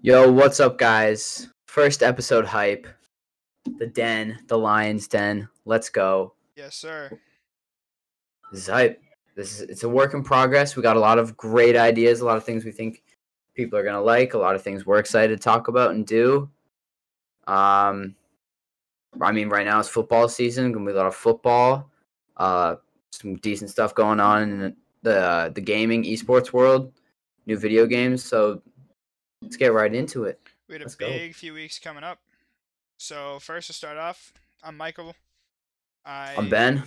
Yo, what's up, guys? First episode hype. The Den, the Lion's Den. Let's go. Yes, sir. This is hype. It's a work in progress. We got a lot of great ideas, a lot of things we think people are going to like, a lot of things we're excited to talk about and do. I mean, right now it's football season. Going to be a lot of football. Some decent stuff going on in the gaming, esports world. New video games. So let's get right into it. We had a big few weeks coming up. So first to start off, I'm Michael. I'm Ben.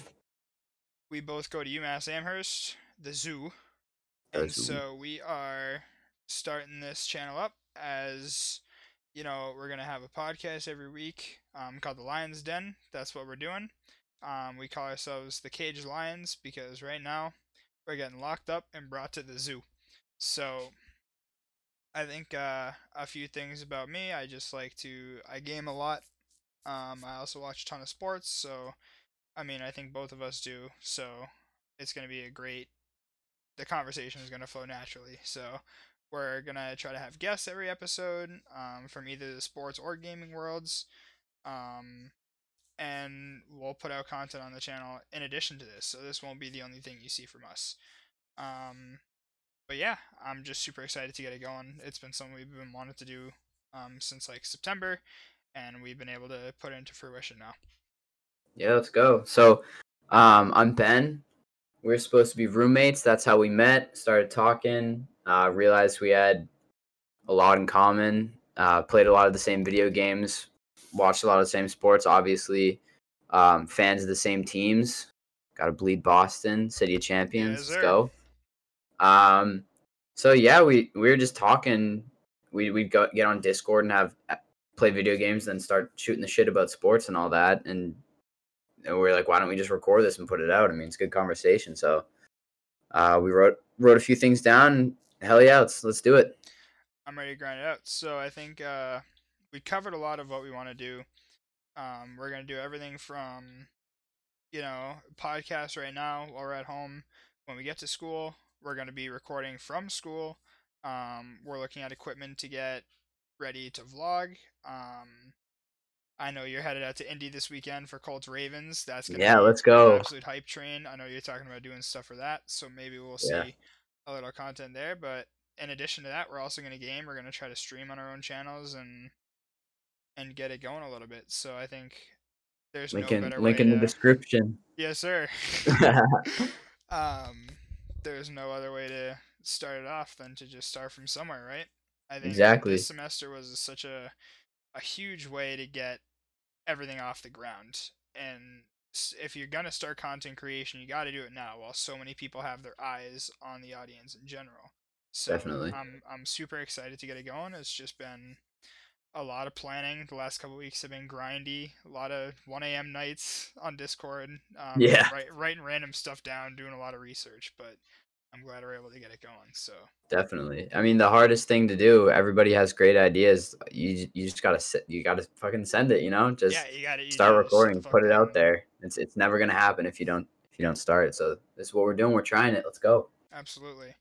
We both go to UMass Amherst, the zoo. And so we are starting this channel up as, you know, we're going to have a podcast every week called The Lion's Den. That's what we're doing. We call ourselves The Caged Lions because right now we're getting locked up and brought to the zoo. So I think a few things about me. I game a lot. I also watch a ton of sports, so I mean, I think both of us do, so it's going to be the conversation is going to flow naturally, so we're going to try to have guests every episode from either the sports or gaming worlds, and we'll put out content on the channel in addition to this, so this won't be the only thing you see from us. But yeah, I'm just super excited to get it going. It's been something we've been wanting to do since like September, and we've been able to put it into fruition now. Yeah, let's go. So, I'm Ben. We're supposed to be roommates. That's how we met. Started talking. Realized we had a lot in common. Played a lot of the same video games. Watched a lot of the same sports, obviously. Fans of the same teams. Gotta bleed Boston. City of Champions. Yes, let's go. So, yeah, we were just talking. We'd get on Discord and play video games, then start shooting the shit about sports and all that. And we were like, why don't we just record this and put it out? I mean, it's a good conversation. So we wrote a few things down. And hell yeah, let's do it. I'm ready to grind it out. So I think we covered a lot of what we want to do. We're going to do everything from, you know, podcasts right now while we're at home. When we get to school, we're going to be recording from school. We're looking at equipment to get ready to vlog. I know you're headed out to Indy this weekend for Colts Ravens. That's going to be let's go. An absolute hype train. I know you're talking about doing stuff for that, so maybe we'll see a little content there. But in addition to that, we're also going to game. We're going to try to stream on our own channels and get it going a little bit. So I think there's no better link way in the description. Yes, sir. There's no other way to start it off than to just start from somewhere, right? I think this semester was such a huge way to get everything off the ground, and if you're gonna start content creation, you got to do it now while so many people have their eyes on the audience in general. So definitely, I'm super excited to get it going. It's just been a lot of planning. The last couple of weeks have been grindy. A lot of 1 a.m. nights on Discord, writing random stuff down, doing a lot of research, but I'm glad we're able to get it going. So definitely, I mean, the hardest thing to do. Everybody has great ideas. You just gotta fucking send it. You know, start recording, put it out there. It's never gonna happen if you don't start it. So this is what we're doing. We're trying it. Let's go. Absolutely.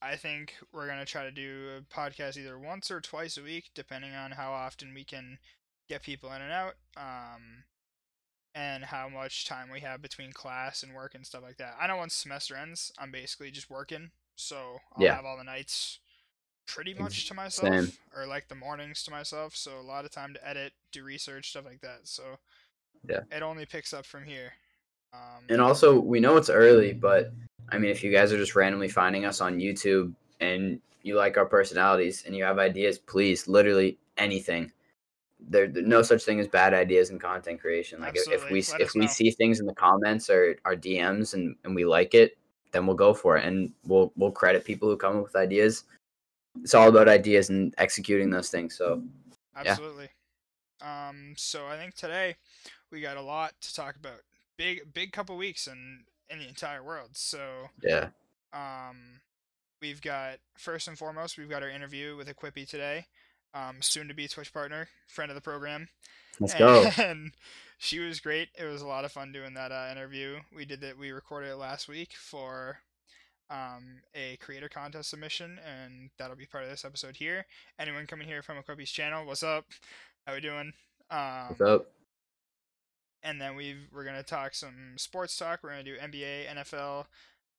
I think we're gonna try to do a podcast either once or twice a week, depending on how often we can get people in and out. And how much time we have between class and work and stuff like that. I know once semester ends, I'm basically just working, so I'll have all the nights pretty much to myself, or like the mornings to myself, so a lot of time to edit, do research, stuff like that, so it only picks up from here. And also, we know it's early, but, I mean, if you guys are just randomly finding us on YouTube and you like our personalities and you have ideas, please, literally anything. There's no such thing as bad ideas in content creation. Like if we see things in the comments or our DMs and we like it, then we'll go for it, and we'll credit people who come up with ideas. It's all about ideas and executing those things. So absolutely. Yeah. So I think today we got a lot to talk about. Big couple weeks in the entire world. So yeah. We've got first and foremost our interview with Equippy today. Soon to be Twitch partner, friend of the program. Let's go. And she was great. It was a lot of fun doing that interview. We recorded it last week for a creator contest submission, and that'll be part of this episode here. Anyone coming here from Equippy's channel, what's up? How we doing? What's up? And then we're going to talk some sports talk. We're going to do NBA, NFL.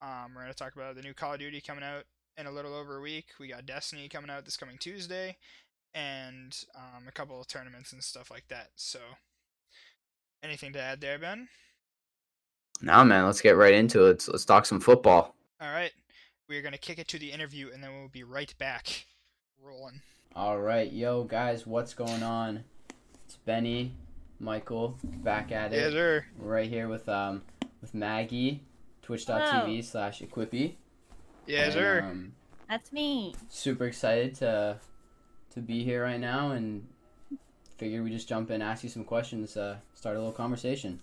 We're going to talk about the new Call of Duty coming out in a little over a week. We got Destiny coming out this coming Tuesday, and a couple of tournaments and stuff like that. So anything to add there, Ben? Nah, man, let's get right into it. Let's talk some football. All right. We're going to kick it to the interview, and then we'll be right back. Rolling. All right. Yo, guys, what's going on? It's Benny, Michael, back at it. Yeah, sir. We're right here with Maggie, twitch.tv/Equippy. Yeah, and, sir. That's me. Super excited to be here right now, and figured we just jump in, ask you some questions, start a little conversation.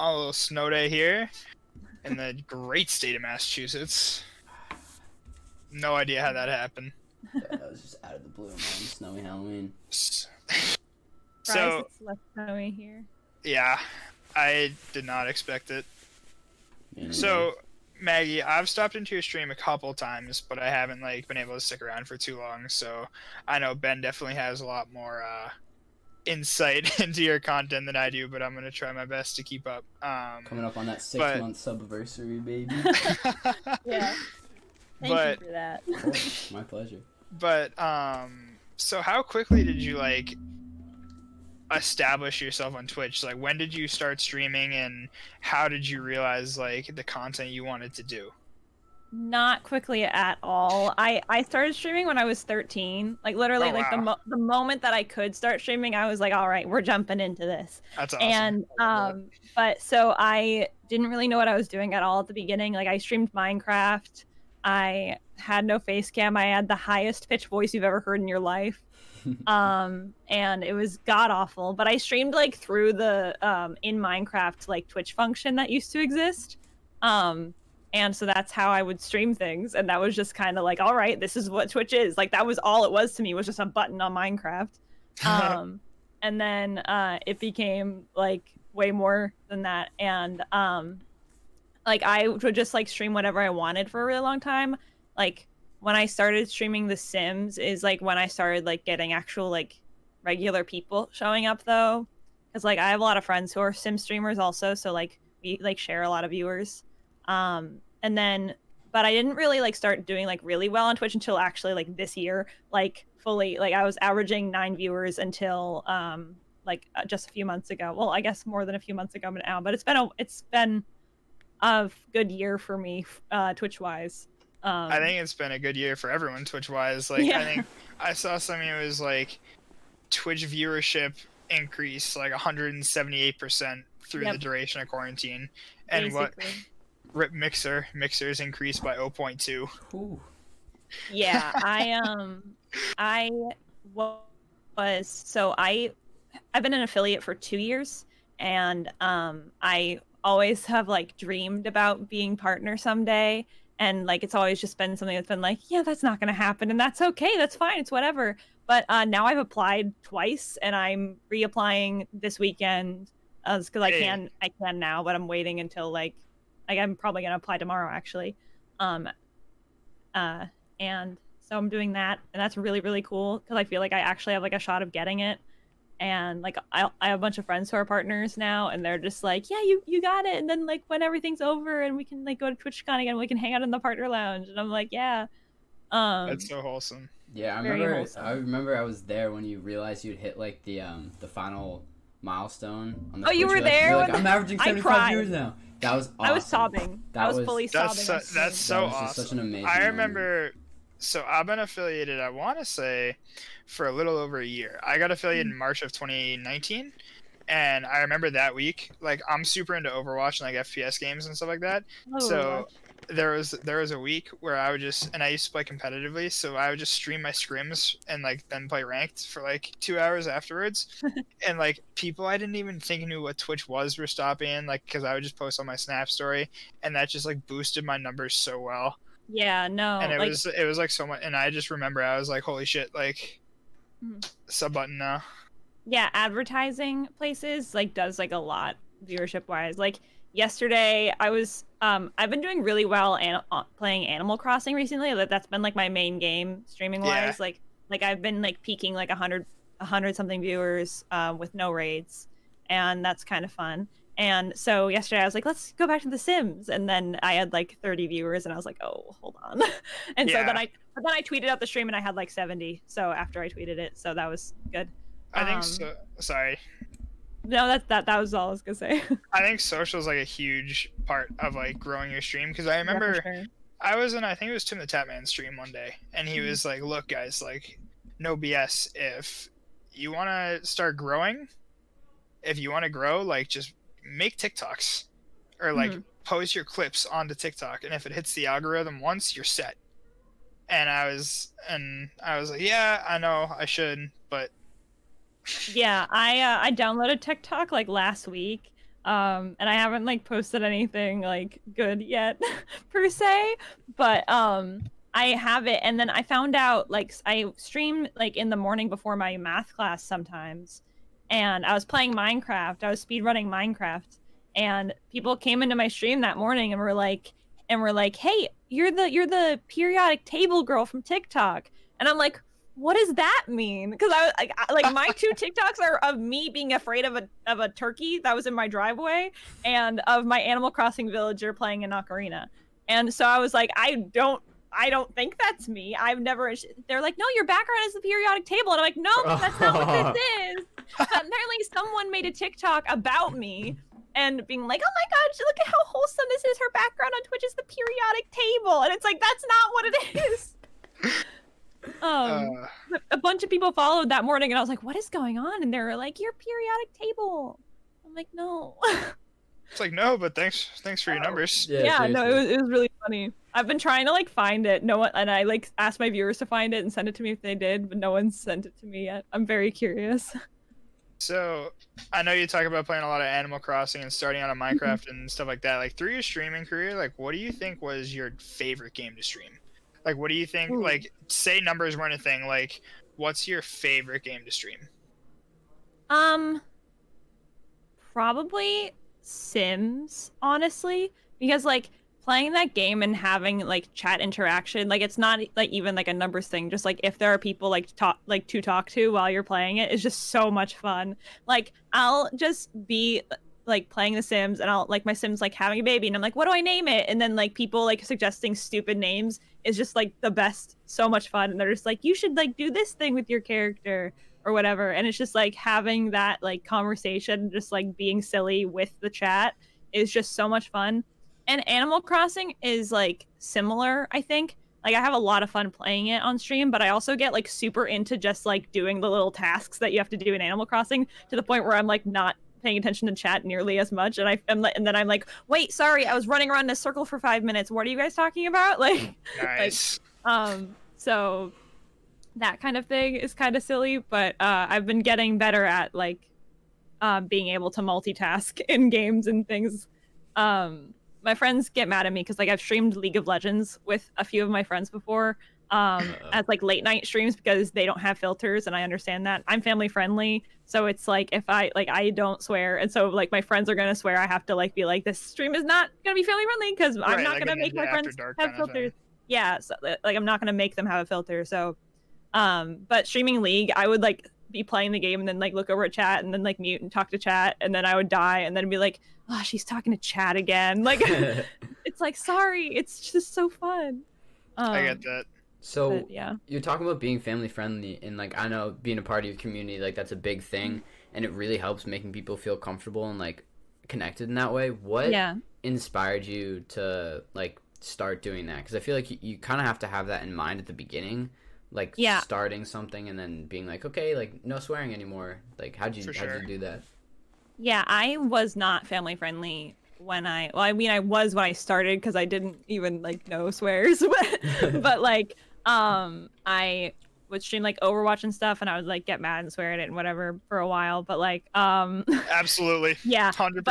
A little snow day here in the great state of Massachusetts. No idea how that happened. Yeah, that was just out of the blue, man. Snowy Halloween. So it's less snowy here. Yeah, I did not expect it. Yeah. So, Maggie, I've stopped into your stream a couple times, but I haven't been able to stick around for too long. So I know Ben definitely has a lot more insight into your content than I do, but I'm gonna try my best to keep up. Coming up on that 6-month subversary, baby. Yeah. Thank you for that. Cool. My pleasure. But so how quickly did you establish yourself on Twitch? When did you start streaming, and how did you realize the content you wanted to do? Not quickly at all. I started streaming when I was 13. Literally, oh, wow. The moment that I could start streaming, I was like, all right, we're jumping into this. That's awesome. And but so I didn't really know what I was doing at all at the beginning. I streamed Minecraft. I had no face cam. I had the highest pitch voice you've ever heard in your life. And it was god awful, but I streamed through the in Minecraft Twitch function that used to exist, and so that's how I would stream things, and that was just kind of all right, this is what Twitch is. That was all it was to me, was just a button on Minecraft. And then it became way more than that, and I would just stream whatever I wanted for a really long time. When I started streaming The Sims is, when I started, getting actual, regular people showing up, though. Because, I have a lot of friends who are Sim streamers also, so, we, share a lot of viewers. And then, but I didn't really, start doing, really well on Twitch until actually, this year. Fully, I was averaging 9 viewers until, just a few months ago. Well, I guess more than a few months ago now, but it's been a good year for me, Twitch-wise. I think it's been a good year for everyone Twitch-wise. Yeah. I think I saw something, it was Twitch viewership increased 178% through the duration of quarantine. And Rip Mixer's increased by 0.2. Ooh. Yeah, I've been an affiliate for 2 years, and I always have dreamed about being partner someday. And it's always just been something that's been yeah, that's not going to happen. And that's okay. That's fine. It's whatever. But now I've applied twice, and I'm reapplying this weekend because I can now, but I'm waiting until I'm probably going to apply tomorrow, actually. And so I'm doing that. And that's really, really cool because I feel I actually have a shot of getting it. And I have a bunch of friends who are partners now, and they're just yeah, you got it. And then when everything's over and we can go to TwitchCon again, we can hang out in the partner lounge. And I'm yeah. That's so wholesome. Yeah, I remember I was there when you realized you'd hit the final milestone on the Twitch. You were there. I'm averaging 75 viewers now. That was awesome. I was sobbing. I was fully sobbing. That's so awesome. Such an amazing moment. So I've been affiliated, I want to say, for a little over a year. I got affiliated in March of 2019, and I remember that week. I'm super into Overwatch and FPS games and stuff like that. Oh, so there was a week where I would just, and I used to play competitively, so I would just stream my scrims and then play ranked for 2 hours afterwards. And people I didn't even think knew what Twitch was were stopping, because I would just post on my Snap story, and that just boosted my numbers so well. Yeah, no. And it was so much, and I just remember I was holy shit, sub button now. Yeah, advertising places does a lot viewership wise. yesterday I was I've been doing really well playing Animal Crossing recently. That's been like my main game streaming wise. Yeah. Like I've been like peaking like 100 something viewers with no raids, and that's kind of fun. And so yesterday I was like, let's go back to The Sims, and then I had like 30 viewers, and I was like, oh, hold on. And yeah. So then I tweeted out the stream, and I had like 70. So after I tweeted it, so that was good. I think so. Sorry. No, that was all I was gonna say. I think social is like a huge part of like growing your stream, because I remember yeah, sure. I was in, I think it was Tim the Tapman's stream one day, and he was like, "Look, guys, like, no BS. If you want to start growing, if you want to grow, like, just make TikToks or like post your clips onto TikTok, and if it hits the algorithm once, you're set." And I was like, "Yeah, I know, I should, but." Yeah, I downloaded TikTok like last week, and I haven't like posted anything like good yet per se, but I have it. And then I found out, like, I stream like in the morning before my math class sometimes, and I was playing Minecraft. I was speedrunning Minecraft, and people came into my stream that morning and were like, "Hey, you're the periodic table girl from TikTok," and I'm like, what does that mean? Because I my two TikToks are of me being afraid of a turkey that was in my driveway, and of my Animal Crossing villager playing an ocarina. And so I was like, I don't think that's me. I've never. They're like, no, your background is the periodic table, and I'm like, no, but that's not what this is. But apparently, someone made a TikTok about me and being like, oh my god, look at how wholesome this is. Her background on Twitch is the periodic table, and it's like, that's not what it is. A bunch of people followed that morning, and I was like, what is going on? And they were like, your periodic table. I'm like, no. It's like, no, but thanks for your numbers. Yeah, no, it was really funny. I've been trying to like find it. No one, and I like asked my viewers to find it and send it to me if they did, but no one sent it to me yet. I'm very curious. So I know you talk about playing a lot of Animal Crossing and starting out on Minecraft and stuff like that. Like, through your streaming career, like, what do you think was your favorite game to stream? Like, what do you think, like, say numbers weren't a thing, like, what's your favorite game to stream? Probably Sims, honestly, because, like, playing that game and having, like, chat interaction, like, it's not, like, even, like, a numbers thing, just, like, if there are people, like, to talk to while you're playing it, it's just so much fun. Like, I'll just be... like playing The Sims, and I'll like my Sims like having a baby, and I'm like, what do I name it? And then like people like suggesting stupid names is just like the best, so much fun. And they're just like, you should like do this thing with your character or whatever. And it's just like having that like conversation, just like being silly with the chat is just so much fun. And Animal Crossing is like similar, I think. Like, I have a lot of fun playing it on stream, but I also get, like, super into just, like, doing the little tasks that you have to do in Animal Crossing to the point where I'm, like, not paying attention to chat nearly as much, and then I'm like, wait, sorry, I was running around in a circle for 5 minutes. What are you guys talking about? Like, nice. Like, so that kind of thing is kind of silly, but I've been getting better at like being able to multitask in games and things. My friends get mad at me because like I've streamed League of Legends with a few of my friends before as like late night streams because they don't have filters, and I understand that. I'm family friendly. So it's like, if I don't swear, and so like my friends are gonna swear, I have to like be like, this stream is not gonna be family friendly because I'm right, not like gonna make my friends have filters. Yeah, so like I'm not gonna make them have a filter. So, but streaming League, I would like be playing the game and then like look over at chat and then like mute and talk to chat, and then I would die and then be like, oh, she's talking to chat again. Like, it's like, sorry, it's just so fun. I get that. So but, yeah. You're talking about being family friendly, and like I know being a part of your community, like that's a big thing, and it really helps making people feel comfortable and like connected in that way. What inspired you to like start doing that? Because I feel like you kind of have to have that in mind at the beginning, like starting something and then being like, okay, like no swearing anymore. Like how'd you do that? Yeah, I was not family friendly. I was when I started because I didn't even like know swears, but like. I would stream like Overwatch and stuff, and I would like get mad and swear at it and whatever for a while, but like absolutely. Yeah, 100%.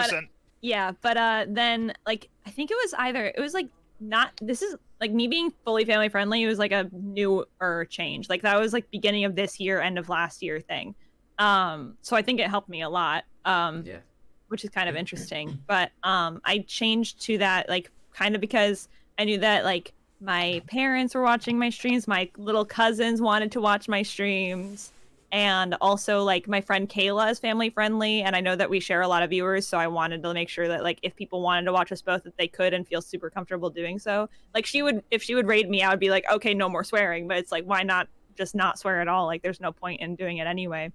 But then like I think it was like not, this is like me being fully family friendly, it was like a newer change, like that was like beginning of this year, end of last year thing, so I think it helped me a lot. which is kind of interesting. But I changed to that, like, kind of because I knew that, like, my parents were watching my streams, my little cousins wanted to watch my streams, and also, like, my friend Kayla is family friendly, and I know that we share a lot of viewers, so I wanted to make sure that, like, if people wanted to watch us both, that they could and feel super comfortable doing so. Like, she would, if she would raid me, I would be like, okay, no more swearing, but it's like, why not just not swear at all? Like, there's no point in doing it anyway.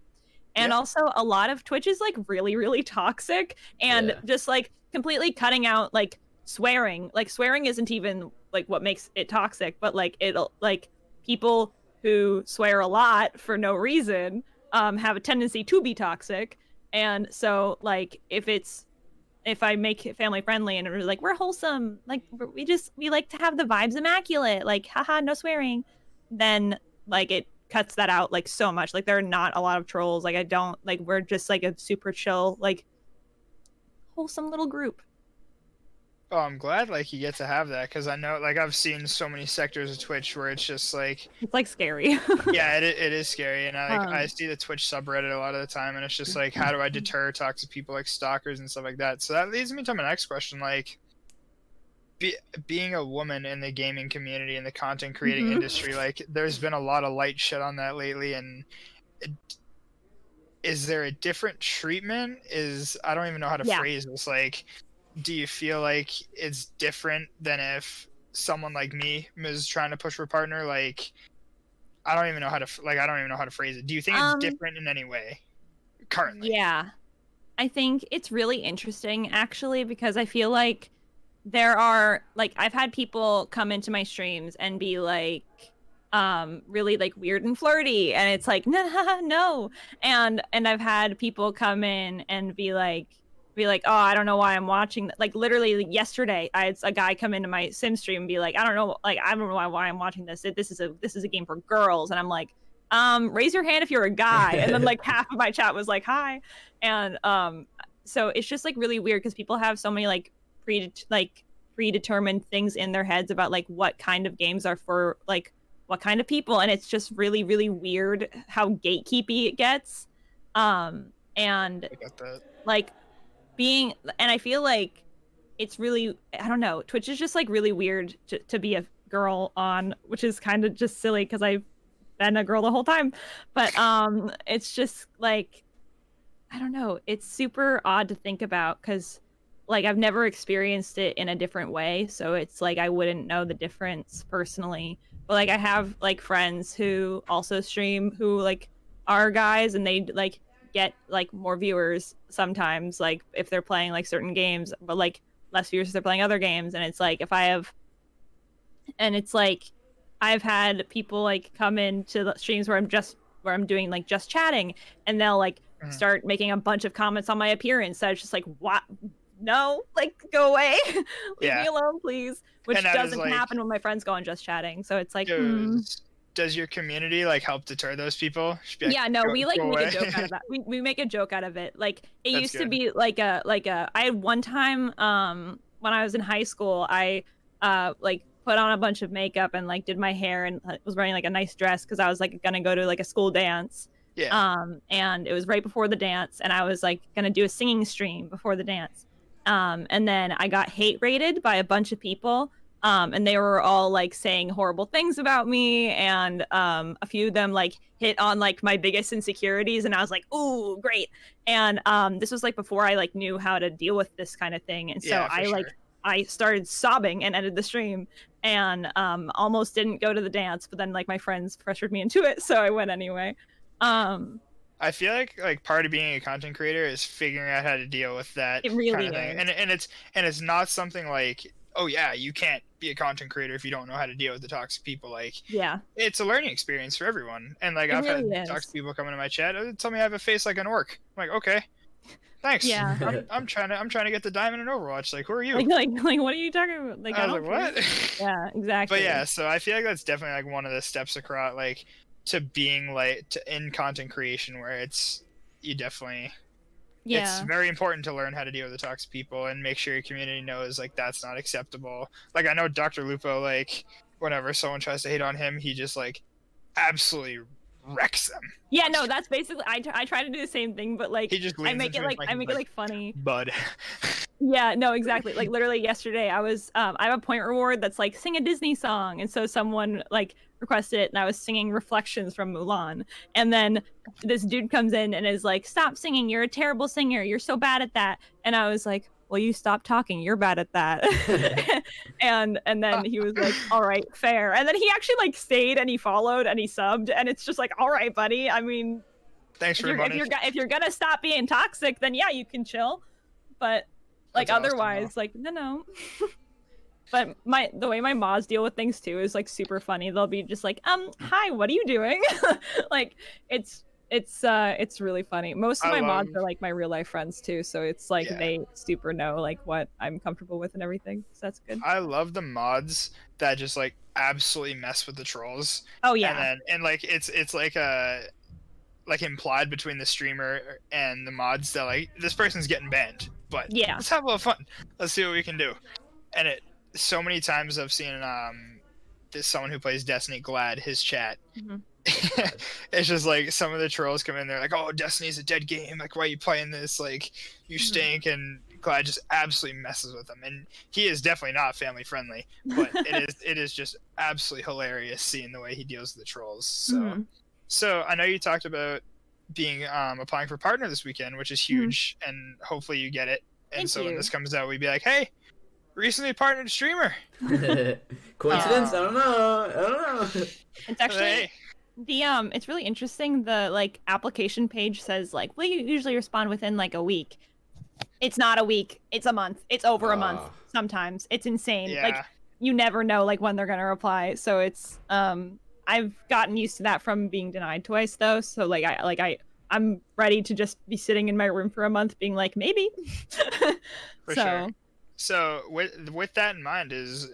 And also, a lot of Twitch is, like, really, really toxic, and just, like, completely cutting out, like, swearing. Like, swearing isn't even, like, what makes it toxic, but, like, it'll, like, people who swear a lot for no reason have a tendency to be toxic. And so, like, if I make it family friendly and we're like, we're wholesome, like, we like to have the vibes immaculate, like, haha, no swearing, then, like, it cuts that out, like, so much. Like, there are not a lot of trolls. Like, I don't, like, we're just, like, a super chill, like, wholesome little group. Oh, I'm glad, like, you get to have that, because I know, like, I've seen so many sectors of Twitch where it's just, like... It's, like, scary. Yeah, it is scary, and I, like, I see the Twitch subreddit a lot of the time, and it's just, like, how do I deter toxic people, like, stalkers and stuff like that? So that leads me to my next question, like, being a woman in the gaming community and the content creating industry, like, there's been a lot of light shit on that lately, and... Is there a different treatment? I don't even know how to phrase this, like... Do you feel like it's different than if someone like me was trying to push for a partner? Like, I don't even know how to phrase it. Do you think it's different in any way currently? Yeah, I think it's really interesting, actually, because I feel like there are, like, I've had people come into my streams and be like, really, like, weird and flirty, and it's like, nah, no. And I've had people come in and be like, oh, I don't know why I'm watching that. Like, literally yesterday, I had a guy come into my Sim stream and be like, I don't know why I'm watching this. This is a game for girls. And I'm like, raise your hand if you're a guy. And then, like, half of my chat was like, hi. And so it's just, like, really weird because people have so many, like, predetermined things in their heads about, like, what kind of games are for, like, what kind of people. And it's just really, really weird how gatekeepy it gets. And I got that. I feel like it's really, I don't know, Twitch is just, like, really weird to be a girl on, which is kind of just silly because I've been a girl the whole time, but it's just, like, I don't know, it's super odd to think about because, like, I've never experienced it in a different way, so it's like I wouldn't know the difference personally, but, like, I have, like, friends who also stream who, like, are guys, and they, like, get, like, more viewers sometimes, like, if they're playing, like, certain games, but, like, less viewers if they're playing other games. And it's like, I've had people, like, come into the streams where I'm doing, like, just chatting, and they'll, like, start making a bunch of comments on my appearance. So I was just like, what? No, like, go away. Leave me alone, please. Which doesn't happen when my friends go on just chatting. So it's like, does your community, like, help deter those people? Like, yeah, no, we, like, make a joke out of that. We make a joke out of it. Like, it That's used good. To be like a. I had one time when I was in high school, I like, put on a bunch of makeup and, like, did my hair and was wearing, like, a nice dress because I was, like, gonna go to, like, a school dance. Yeah. And it was right before the dance, and I was, like, gonna do a singing stream before the dance. And then I got hate rated by a bunch of people. And they were all, like, saying horrible things about me, and a few of them, like, hit on, like, my biggest insecurities, and I was like, ooh, great. And this was, like, before I, like, knew how to deal with this kind of thing, and so I started sobbing and ended the stream, and almost didn't go to the dance, but then, like, my friends pressured me into it, so I went anyway. I feel like part of being a content creator is figuring out how to deal with that kind of thing. And it's not something like, oh yeah, you can't be a content creator if you don't know how to deal with the toxic people. Like, yeah, it's a learning experience for everyone. And, like, I've had toxic people come into my chat and tell me I have a face like an orc. I'm like, okay, thanks. Yeah, I'm trying to get the diamond in Overwatch. Like, who are you? Like what are you talking about? Like, I was like, what? Yeah, exactly. But yeah, so I feel like that's definitely, like, one of the steps across, like, to being, like, in content creation, where it's very important to learn how to deal with the toxic people and make sure your community knows, like, that's not acceptable. Like, I know Dr. Lupo, like, whenever someone tries to hate on him, he just, like, absolutely wrecks them. Yeah, no, that's basically I try to do the same thing, but like I make it like funny. Bud. Yeah, no, exactly. Like literally yesterday, I was I have a point reward that's like sing a Disney song, and so someone like requested it, and I was singing Reflections from Mulan, and then this dude comes in and is like, "Stop singing! You're a terrible singer. You're so bad at that." And I was like, "Well, you stop talking. You're bad at that." and then he was like, "All right, fair." And then he actually like stayed and he followed and he subbed, and it's just like, "All right, buddy. I mean, thanks for if you're gonna stop being toxic, then yeah, you can chill." But like that's otherwise, awesome, like no. But the way my mods deal with things too is like super funny. They'll be just like, "Hi, what are you doing?" Like it's really funny. Most of my mods are like my real life friends too, so it's like they super know like what I'm comfortable with and everything, so that's good. I love the mods that just like absolutely mess with the trolls. Oh yeah. And like it's like a implied between the streamer and the mods that like this person's getting banned, but yeah, let's have a little fun, let's see what we can do. And it so many times I've seen this someone who plays Destiny, Glad, his chat. Mm-hmm. It's just like some of the trolls come in there like, "Oh, Destiny's a dead game, like why are you playing this, like you stink." And Glad just absolutely messes with them, and he is definitely not family friendly, but it is just absolutely hilarious seeing the way he deals with the trolls. So so I know you talked about being applying for partner this weekend, which is huge, and hopefully you get it. And so when this comes out, we'd be like, "Hey, recently partnered streamer." Coincidence? I don't know. It's actually the it's really interesting. The like application page says like, "Will you usually respond within like a week?" It's not a week. It's a month. It's over a month. Sometimes it's insane. Yeah. Like you never know like when they're gonna reply. So it's I've gotten used to that from being denied twice though. So like I'm ready to just be sitting in my room for a month, being like maybe. For sure. So with that in mind, is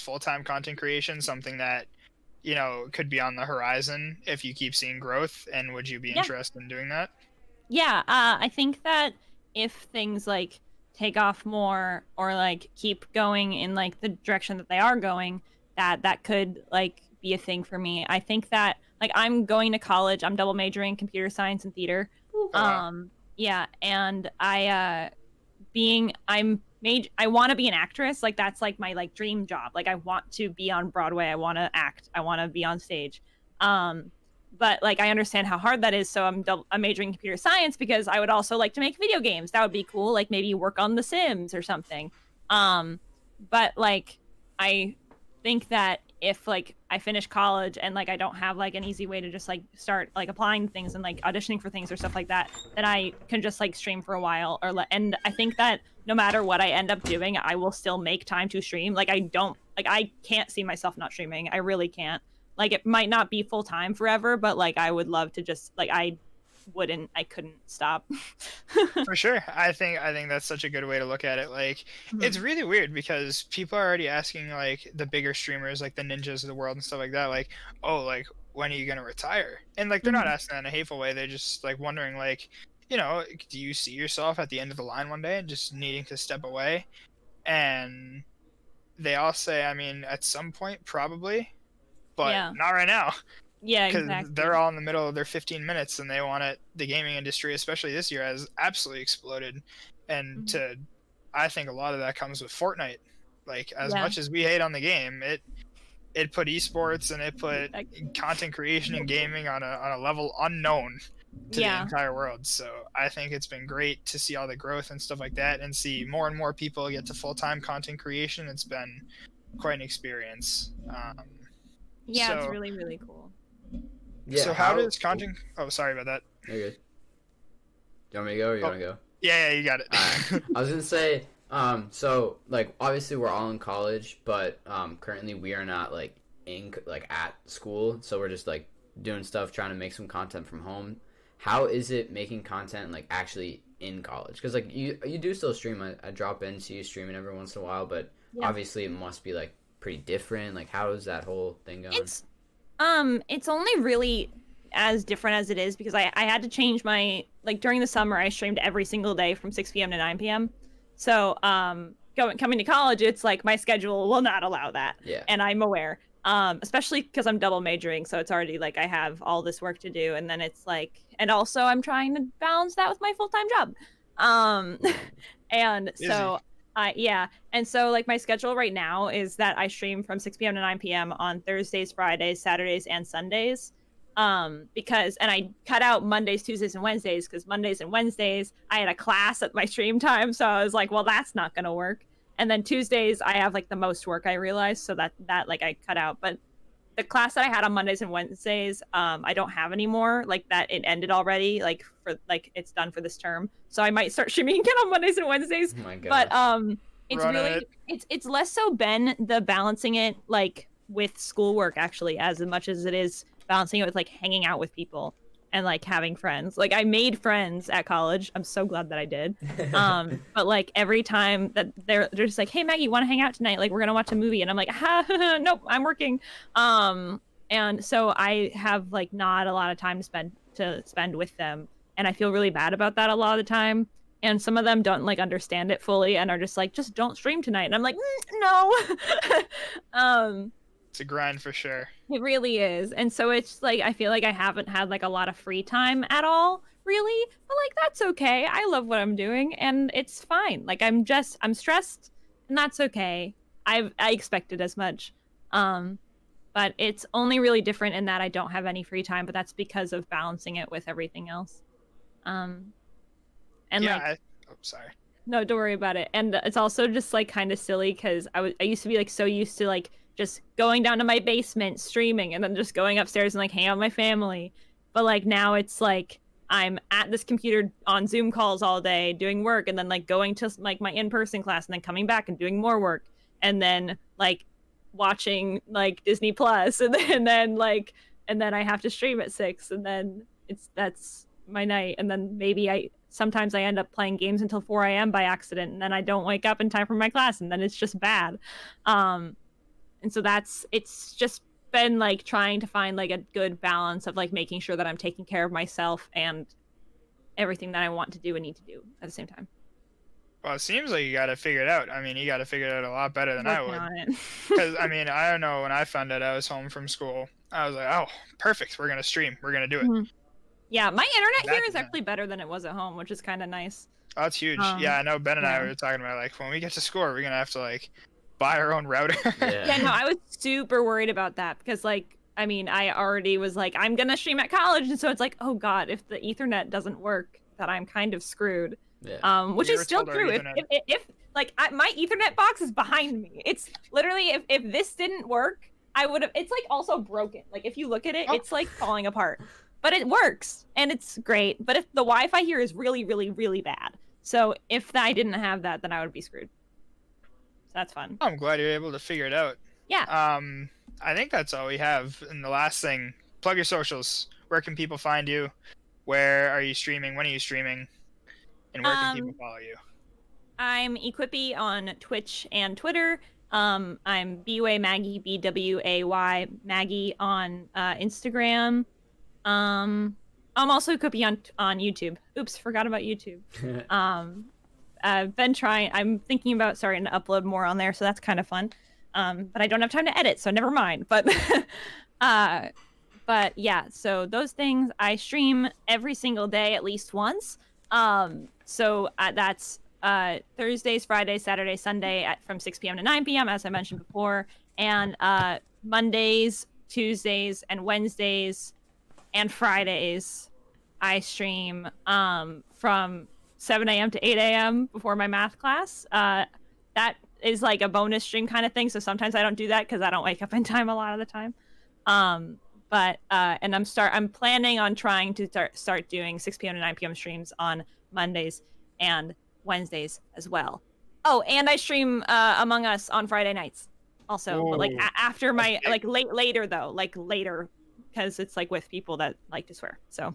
full-time content creation something that, you know, could be on the horizon if you keep seeing growth, and would you be interested in doing that? Yeah, I think that if things like take off more or like keep going in like the direction that they are going, that could like be a thing for me. I think that like I'm going to college, I'm double majoring in computer science and theater. Oh, wow. Yeah, and I want to be an actress. Like that's like my like dream job. Like I want to be on Broadway. I want to act. I want to be on stage. But like I understand how hard that is. So I'm majoring in computer science because I would also like to make video games. That would be cool. Like maybe work on The Sims or something. But like I think that if like I finish college and like I don't have like an easy way to just like start like applying things and like auditioning for things or stuff like that, then I can just like stream for a while and I think that no matter what I end up doing, I will still make time to stream. Like I can't see myself not streaming. I really can't. Like it might not be full time forever, but like I would love to just like I couldn't stop. For sure. I think that's such a good way to look at it. Like it's really weird because people are already asking like the bigger streamers, like the Ninjas of the world and stuff like that, like, "Oh, like when are you gonna retire?" And like they're not asking that in a hateful way. They're just like wondering like, you know, do you see yourself at the end of the line one day and just needing to step away? And they all say, I mean, at some point probably, but not right now. Yeah, exactly. Because they're all in the middle of their 15 minutes, and they want it. The gaming industry, especially this year, has absolutely exploded, and I think a lot of that comes with Fortnite. Like as much as we hate on the game, it put esports and it put content creation and gaming on a level unknown to the entire world. So I think it's been great to see all the growth and stuff like that, and see more and more people get to full-time content creation. It's been quite an experience. It's really, really cool. Yeah, so how does content... Oh, sorry about that. You're good. Do you want me to go or you want to go? Yeah, you got it. I was going to say, so, like, obviously we're all in college, but currently we are not, like, at school, so we're just, like, doing stuff, trying to make some content from home. How is it making content, like, actually in college? Because, like, you do still stream. I drop in, see you streaming every once in a while, but obviously it must be, like, pretty different. Like, how is that whole thing going? It's only really as different as it is because I had to change my, like, during the summer I streamed every single day from 6 p.m. to 9 p.m. So coming to college, it's like my schedule will not allow that. Yeah. And I'm aware. Especially because I'm double majoring, so it's already like I have all this work to do, and then it's like, and also I'm trying to balance that with my full-time job. And busy. So yeah, and so like my schedule right now is that I stream from 6 p.m. to 9 p.m. on Thursdays, Fridays, Saturdays, and Sundays. Because, and I cut out Mondays, Tuesdays, and Wednesdays, because Mondays and Wednesdays I had a class at my stream time, so I was like, well, that's not gonna work. And then Tuesdays I have like the most work, I realized, so that like I cut out. But the class that I had on Mondays and Wednesdays, I don't have anymore. Like that, it ended already. Like for like it's done for this term, so I might start streaming again on Mondays and Wednesdays. Oh my God. But it's Run really it. It's less so been the balancing it like with schoolwork actually as much as it is balancing it with like hanging out with people and like having friends. Like I made friends at college. I'm so glad that I did. But like every time that they're just like, hey Maggie, want to hang out tonight? Like we're gonna watch a movie, and I'm like, ha, nope, I'm working. And so I have like not a lot of time to spend with them, and I feel really bad about that a lot of the time. And some of them don't like understand it fully and are just like, just don't stream tonight. And I'm like, no. It's a grind for sure. It really is. And so it's like, I feel like I haven't had like a lot of free time at all, really. But like, that's okay. I love what I'm doing and it's fine. Like I'm stressed and that's okay. I expected as much. But it's only really different in that I don't have any free time, but that's because of balancing it with everything else. And yeah, like, I'm sorry. No, don't worry about it. And it's also just like kind of silly because I used to be like so used to like just going down to my basement, streaming, and then just going upstairs and like hang out with my family. But like now it's like I'm at this computer on Zoom calls all day doing work, and then like going to like my in-person class, and then coming back and doing more work, and then like watching like Disney Plus, and then I have to stream at 6, and then that's my night. And then maybe sometimes I end up playing games until 4 a.m. by accident, and then I don't wake up in time for my class, and then it's just bad. And so it's just been like trying to find like a good balance of like making sure that I'm taking care of myself and everything that I want to do and need to do at the same time. Well, it seems like you got to figure it out. I mean, you got to figure it out a lot better than I would. Because I mean, I don't know, when I found out I was home from school, I was like, oh, perfect. We're going to stream. We're going to do it. Mm-hmm. Yeah, my internet here is actually better than it was at home, which is kind of nice. Oh, that's huge. Yeah, I know Ben and I were talking about like, when we get to school, we're going to have to like buy our own router. Yeah, no, I was super worried about that because, like, I mean, I already was like, I'm gonna stream at college, and so it's like, oh god, if the Ethernet doesn't work, that I'm kind of screwed. Yeah. Which is still true. If like my Ethernet box is behind me, it's literally if this didn't work, I would have. It's like also broken. Like if you look at it, it's like falling apart. But it works and it's great. But if the Wi-Fi here is really, really, really bad, so if I didn't have that, then I would be screwed. That's fun. I'm glad you're able to figure it out. Yeah. I think that's all we have. And the last thing, plug your socials. Where can people find you? Where are you streaming? When are you streaming? And where can people follow you? I'm Equippy on Twitch and Twitter. I'm Bway Maggie, BWAY Maggie on Instagram. I'm also Equippy on YouTube. Oops, forgot about YouTube. I've been trying. I'm thinking about starting to upload more on there, so that's kind of fun. But I don't have time to edit, so never mind. But, but yeah. So those things, I stream every single day at least once. So that's Thursdays, Friday, Saturday, Sunday from 6 p.m. to 9 p.m. as I mentioned before, and Mondays, Tuesdays, and Wednesdays, and Fridays, I stream from 7 a.m. to 8 a.m. before my math class. That is like a bonus stream kind of thing, so sometimes I don't do that because I don't wake up in time a lot of the time. And I'm planning on trying to start doing 6 p.m. to 9 p.m. streams on Mondays and Wednesdays as well. Oh, and I stream Among Us on Friday nights also. Whoa. But like after my like later though, like later, because it's like with people that like to swear. So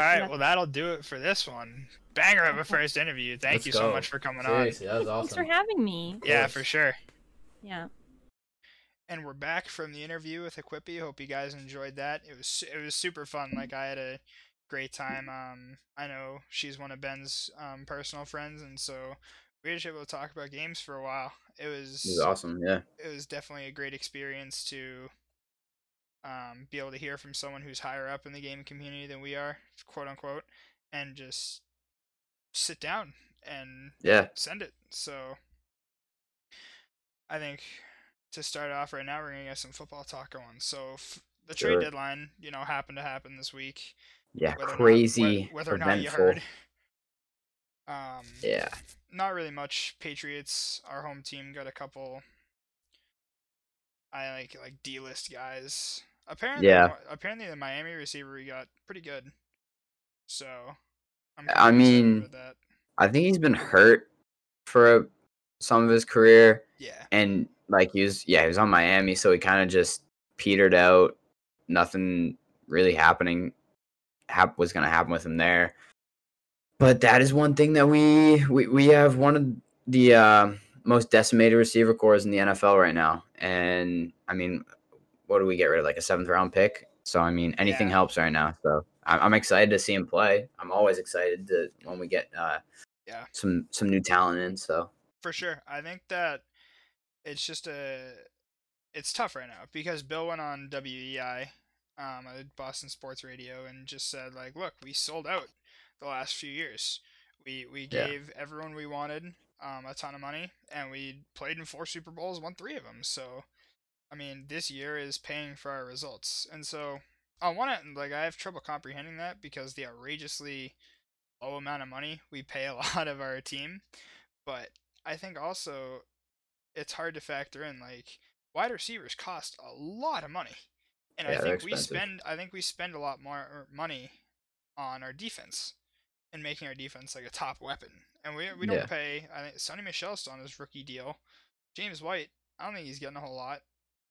all right, well, that'll do it for this one. Banger of a first interview. Thank you so much for coming on. That was awesome. Thanks for having me. Yeah, for sure. Yeah. And we're back from the interview with Equippy. Hope you guys enjoyed that. It was super fun. Like, I had a great time. I know she's one of Ben's personal friends, and so we were just able to talk about games for a while. It was awesome, yeah. It was definitely a great experience to be able to hear from someone who's higher up in the gaming community than we are, quote unquote, and just sit down and send it. So I think to start off right now, we're going to get some football talk going. So the trade deadline, happened to happen this week. Yeah, crazy. Whether or not you heard. Yeah. Not really much. Patriots, our home team, got a couple. I like D-list guys. Apparently the Miami receiver we got pretty good. So I mean, that. I think he's been hurt for some of his career. Yeah. And he was on Miami, so he kind of just petered out. Nothing really happening. Was going to happen with him there. But that is one thing that we have one of the most decimated receiver cores in the NFL right now. And, I mean, what do we get rid of? Like a 7th-round pick? So, I mean, anything helps right now. So, I'm excited to see him play. I'm always excited when we get some new talent in. So for sure. I think that it's just it's tough right now because Bill went on WEI, Boston Sports Radio, and just said, look, we sold out. The last few years, we gave everyone we wanted a ton of money, and we played in 4 Super Bowls, won 3 of them. So, I mean, this year is paying for our results. And so, on one end, I have trouble comprehending that because the outrageously low amount of money we pay a lot of our team. But I think also it's hard to factor in wide receivers cost a lot of money, and I think we spend a lot more money on our defense. And making our defense a top weapon. And we don't pay. I think Sonny Michel's still on his rookie deal. James White, I don't think he's getting a whole lot.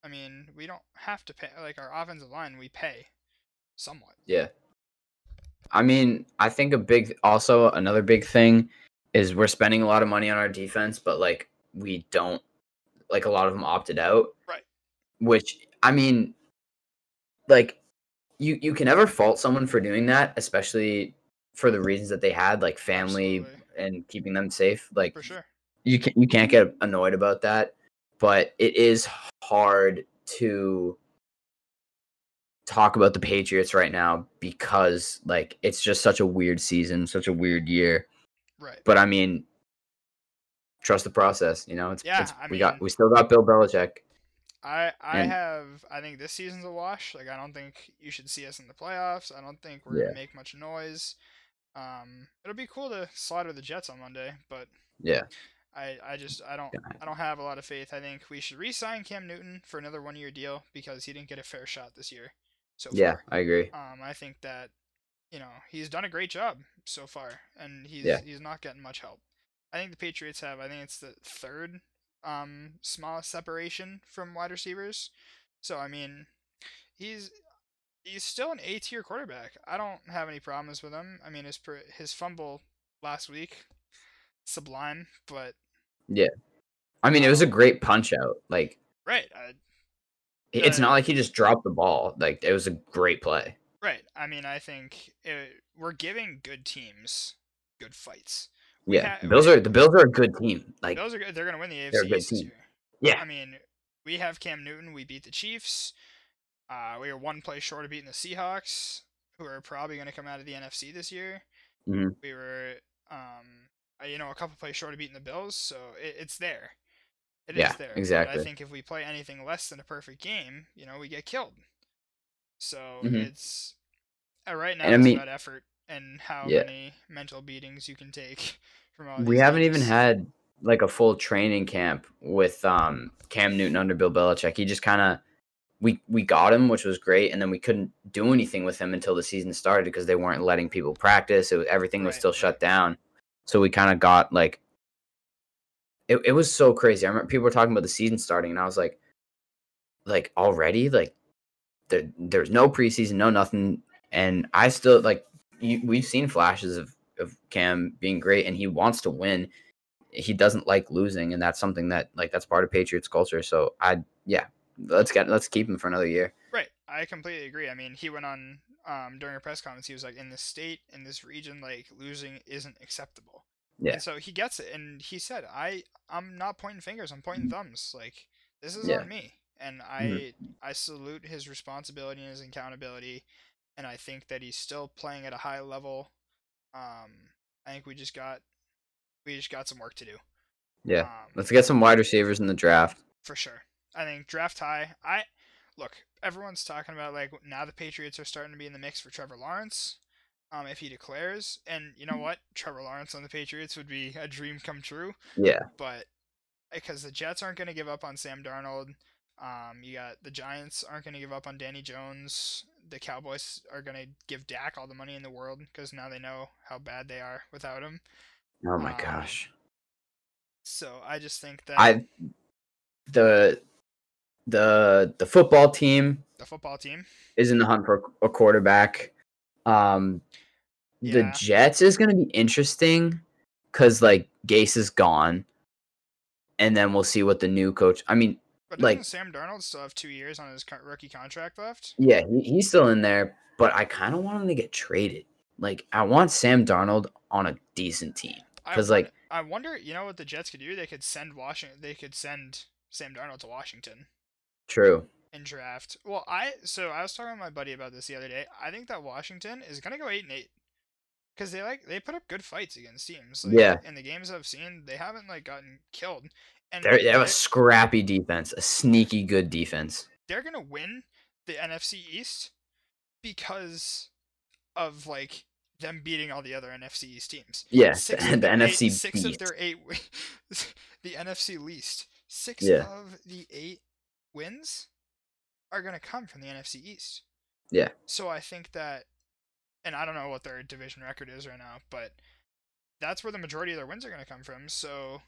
I mean, we don't have to pay. Our offensive line, we pay somewhat. Yeah. I mean, I think another big thing is we're spending a lot of money on our defense, but, we don't. A lot of them opted out. Right. Which, I mean, you can never fault someone for doing that, especially for the reasons that they had, family and keeping them safe. For sure. You can't get annoyed about that, but it is hard to talk about the Patriots right now because it's just such a weird season, such a weird year. Right. But I mean, trust the process, we still got Bill Belichick. I think this season's a wash. I don't think you should see us in the playoffs. I don't think we're going to make much noise. It'll be cool to slaughter the Jets on Monday, but I don't have a lot of faith. I think we should re-sign Cam Newton for another 1-year deal because he didn't get a fair shot this year. So far. I agree. I think that he's done a great job so far, and he's not getting much help. I think the Patriots have. I think it's the third smallest separation from wide receivers. So I mean, he's still an A-tier quarterback. I don't have any problems with him. I mean, his fumble last week, sublime, but yeah. I mean, it was a great punch out. Right. It's not like he just dropped the ball. It was a great play. Right. I mean, I think we're giving good teams good fights. Yeah. The Bills are a good team. Bills are good. They're going to win the AFC East this year. Yeah. I mean, we have Cam Newton. We beat the Chiefs. We are one play short of beating the Seahawks, who are probably going to come out of the NFC this year. Mm-hmm. We were, a couple plays short of beating the Bills, so it's there. It is there. Exactly. But I think if we play anything less than a perfect game, we get killed. So it's right now. And it's about effort and how many mental beatings you can take from all. We haven't even had a full training camp with Cam Newton under Bill Belichick. He just kind of. We got him, which was great, and then we couldn't do anything with him until the season started because they weren't letting people practice. Everything was still shut down. So we kind of got, It was so crazy. I remember people were talking about the season starting, and I was like, already? There's no preseason, no nothing. And I still, we've seen flashes of Cam being great, and he wants to win. He doesn't like losing, and that's something that, that's part of Patriots culture. So, Let's keep him for another year. Right. I completely agree. I mean, he went on during a press conference, he was in this state, in this region, losing isn't acceptable. Yeah. And so he gets it, and he said, I'm not pointing fingers, I'm pointing thumbs. Like, this is on me. And I salute his responsibility and his accountability, and I think that he's still playing at a high level. I think we just got some work to do. Yeah. Let's get some wide receivers in the draft. For sure. I think draft high. Look, everyone's talking about, like, now the Patriots are starting to be in the mix for Trevor Lawrence. If he declares, and you know what, Trevor Lawrence on the Patriots would be a dream come true. Yeah. But because the Jets aren't going to give up on Sam Darnold, you got the Giants aren't going to give up on Danny Jones. The Cowboys are going to give Dak all the money in the world because now they know how bad they are without him. Oh my gosh. So I just think that the football team is in the hunt for a quarterback. The Jets is going to be interesting because, like, Gase is gone, and then we'll see what the new coach. I mean, but like, Sam Darnold still have 2 years on his rookie contract left. Yeah, he's still in there, but I kind of want him to get traded. Like, I want Sam Darnold on a decent team because, like, I wonder. You know what the Jets could do? They could send Washington. They could send Sam Darnold to Washington. True. In draft. Well, I was talking to my buddy about this the other day. I think that Washington is gonna go 8-8 because they put up good fights against teams. Like, yeah. In the games I've seen, they haven't like gotten killed. And they have a scrappy defense, a sneaky good defense. They're gonna win the NFC East because of like them beating all the other NFC East teams. Yes, yeah, the NFC. Six of their eight. The NFC least. Six of the 8 wins are going to come from the NFC East. Yeah. So I think that, and I don't know what their division record is right now, but that's where the majority of their wins are going to come from. So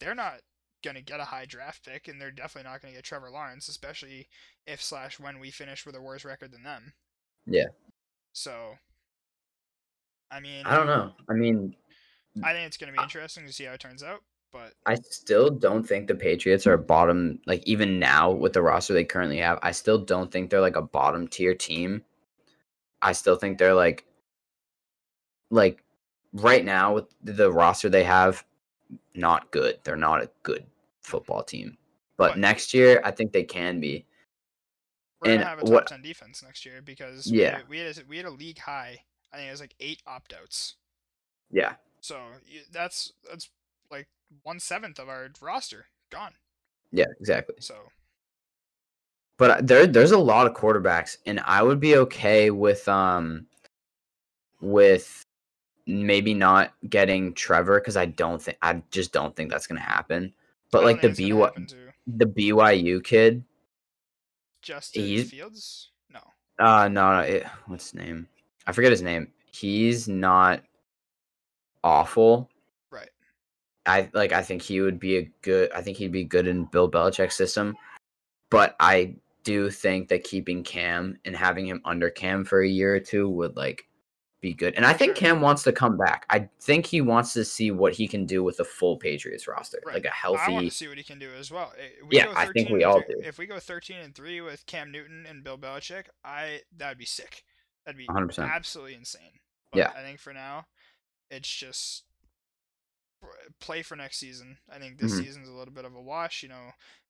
they're not going to get a high draft pick, and they're definitely not going to get Trevor Lawrence, especially if / when we finish with a worse record than them. Yeah. So, I mean, I don't know. I mean, I think it's going to be interesting to see how it turns out. But I still don't think the Patriots are bottom, like, even now with the roster they currently have, I still don't think they're, like, a bottom tier team. I still think they're, like, right now with the roster they have, not good. They're not a good football team. But next year, I think they can be. We're going to have a top 10 defense next year because we had a league high. I think it was, like, 8 opt-outs. Yeah. So that's like 1/7 of our roster gone. Yeah, exactly. So, but there's a lot of quarterbacks, and I would be okay with maybe not getting Trevor because I just don't think that's gonna happen. But like the BYU kid, Justin Fields. No. What's his name? I forget his name. He's not awful. I think he'd be good in Bill Belichick's system, but I do think that keeping Cam and having him under Cam for a year or two would like be good. And I think Cam wants to come back. I think he wants to see what he can do with the full Patriots roster, right. Like a healthy. I want to see what he can do as well. I think we all do. If we go 13-3 with Cam Newton and Bill Belichick, that'd be sick. That'd be 100%. Absolutely insane. But I think for now, it's just play for next season. I think this season's a little bit of a wash. You know,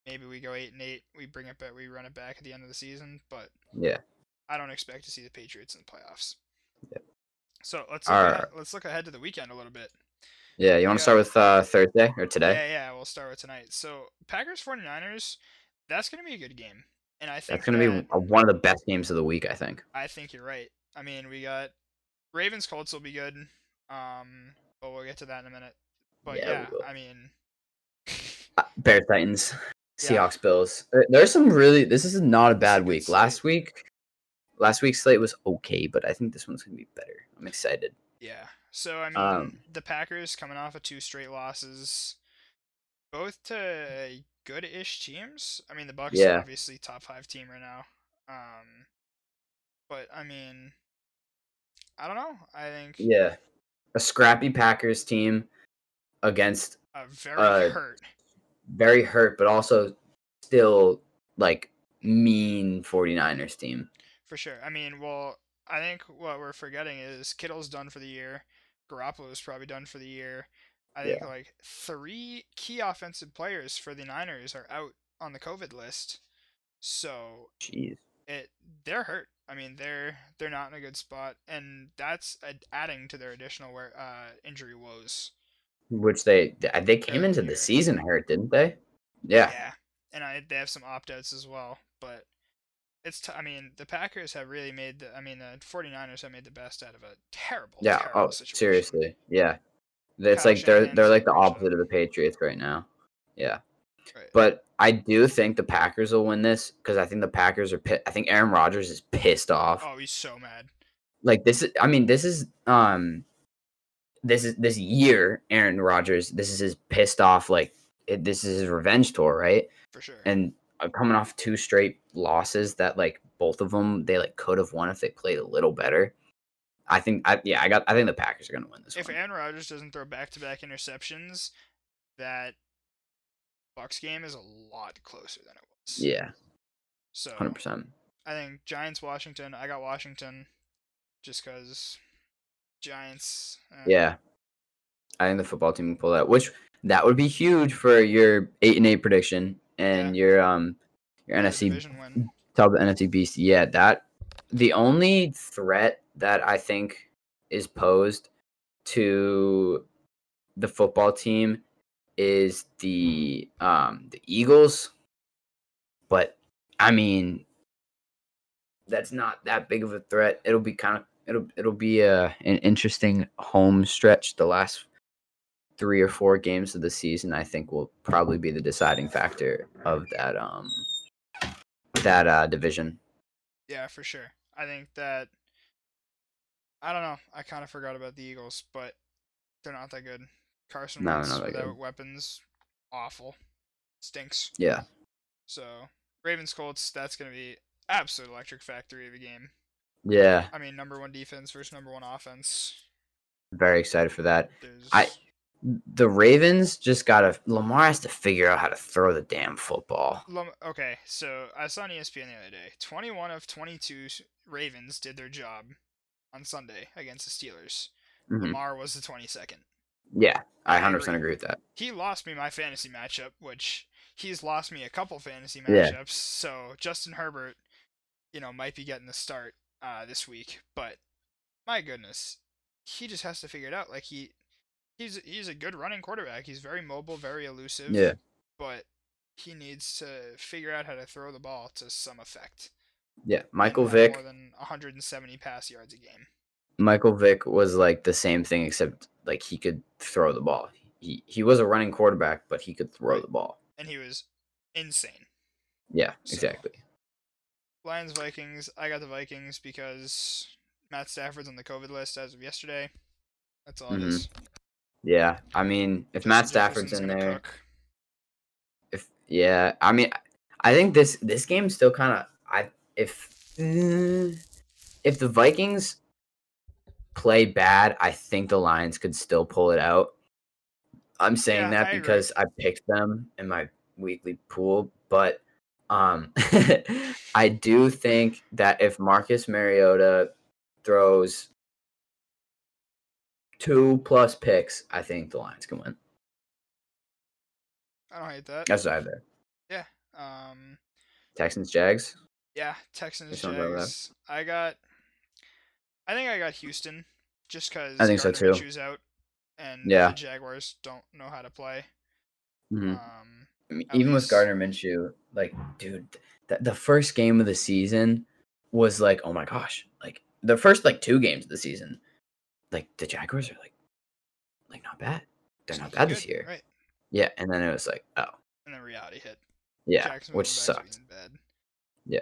maybe we go 8-8, we run it back at the end of the season. But I don't expect to see the Patriots in the playoffs. Yeah. So let's look ahead to the weekend a little bit. Yeah, you want to start with Thursday or today? Yeah, we'll start with tonight. So Packers 49ers, that's going to be a good game, and I think that's going to be one of the best games of the week. I think you're right. I mean, we got Ravens Colts will be good, but we'll get to that in a minute. But Bears, Titans, Seahawks, Bills. There's some really. This is not a bad week. Last week's slate was okay, but I think this one's gonna be better. I'm excited. Yeah. So I mean, the Packers coming off of 2 straight losses, both to good-ish teams. I mean, the Bucs are obviously top 5 team right now. But I mean, I don't know. I think a scrappy Packers team. Against very hurt, but also still like mean 49ers team for sure. I mean, well, I think what we're forgetting is Kittle's done for the year. Garoppolo's probably done for the year. I think like 3 key offensive players for the Niners are out on the COVID list. So they're hurt. I mean, they're not in a good spot, and that's adding to their additional injury woes. Which they came into the season hurt, didn't they? Yeah. Yeah, and they have some opt-outs as well, but it's I mean, the Packers have really made the 49ers have made the best out of a terrible terrible situation. Seriously. Yeah. It's like they're like the opposite of the Patriots right now. Yeah. Right. But I do think the Packers will win this because I think the Packers are I think Aaron Rodgers is pissed off. Oh, he's so mad. Like this year Aaron Rodgers, this is his pissed off this is his revenge tour, right? For sure. And coming off 2 straight losses that both of them they could have won if they played a little better. I think the Packers are going to win this one. If Aaron Rodgers doesn't throw back-to-back interceptions, that Bucs game is a lot closer than it was. Yeah. So 100%. I think Giants Washington. I got Washington just cuz Giants. Yeah. I think the football team can pull that, which that would be huge for your 8-8 prediction and your NFC win. Top of the NFC Beast. Yeah, that the only threat that I think is posed to the football team is the Eagles, but I mean that's not that big of a threat. It'll be it'll be an interesting home stretch. The last 3 or 4 games of the season, I think, will probably be the deciding factor of that division. Yeah, for sure. I think that I don't know. I kind of forgot about the Eagles, but they're not that good. Carson Wentz without weapons, awful, stinks. Yeah. So Ravens Colts, that's gonna be absolute electric factory of a game. Yeah. I mean, number 1 defense versus number 1 offense. Very excited for that. The Ravens just gotta Lamar has to figure out how to throw the damn football. Okay, so I saw on ESPN the other day, 21 of 22 Ravens did their job on Sunday against the Steelers. Mm-hmm. Lamar was the 22nd. Yeah, I 100% agree with that. He lost me my fantasy matchup, which he's lost me a couple fantasy matchups. Yeah. So Justin Herbert, might be getting the start this week. But my goodness, he just has to figure it out. Like he's a good running quarterback. He's very mobile, very elusive. Yeah. But he needs to figure out how to throw the ball to some effect. Yeah, Michael Vick. More than 170 pass yards a game. Michael Vick was the same thing, except he could throw the ball. He was a running quarterback, but he could throw the ball. And he was insane. Yeah, exactly. So, Lions, Vikings. I got the Vikings because Matt Stafford's on the COVID list as of yesterday. That's all it is. Yeah, I mean, if Matt Stafford's in there. I think this game still kind of if the Vikings play bad, I think the Lions could still pull it out. I'm saying that because I picked them in my weekly pool, but I do think that if Marcus Mariota throws 2+ picks, I think the Lions can win. I don't hate that. That's what I have there. Yeah. Texans, Jags. Yeah, Texans, Jags. I think I got Houston, just because I think Gardner so too. Mitchell's out, and the Jaguars don't know how to play. Mm-hmm. I mean, even with Gardner Minshew, the first game of the season was oh my gosh, the first 2 games of the season, the Jaguars are not bad. They're not bad this year. Right. Yeah, and then it was oh, and then reality hit. Yeah, which sucked. Yeah,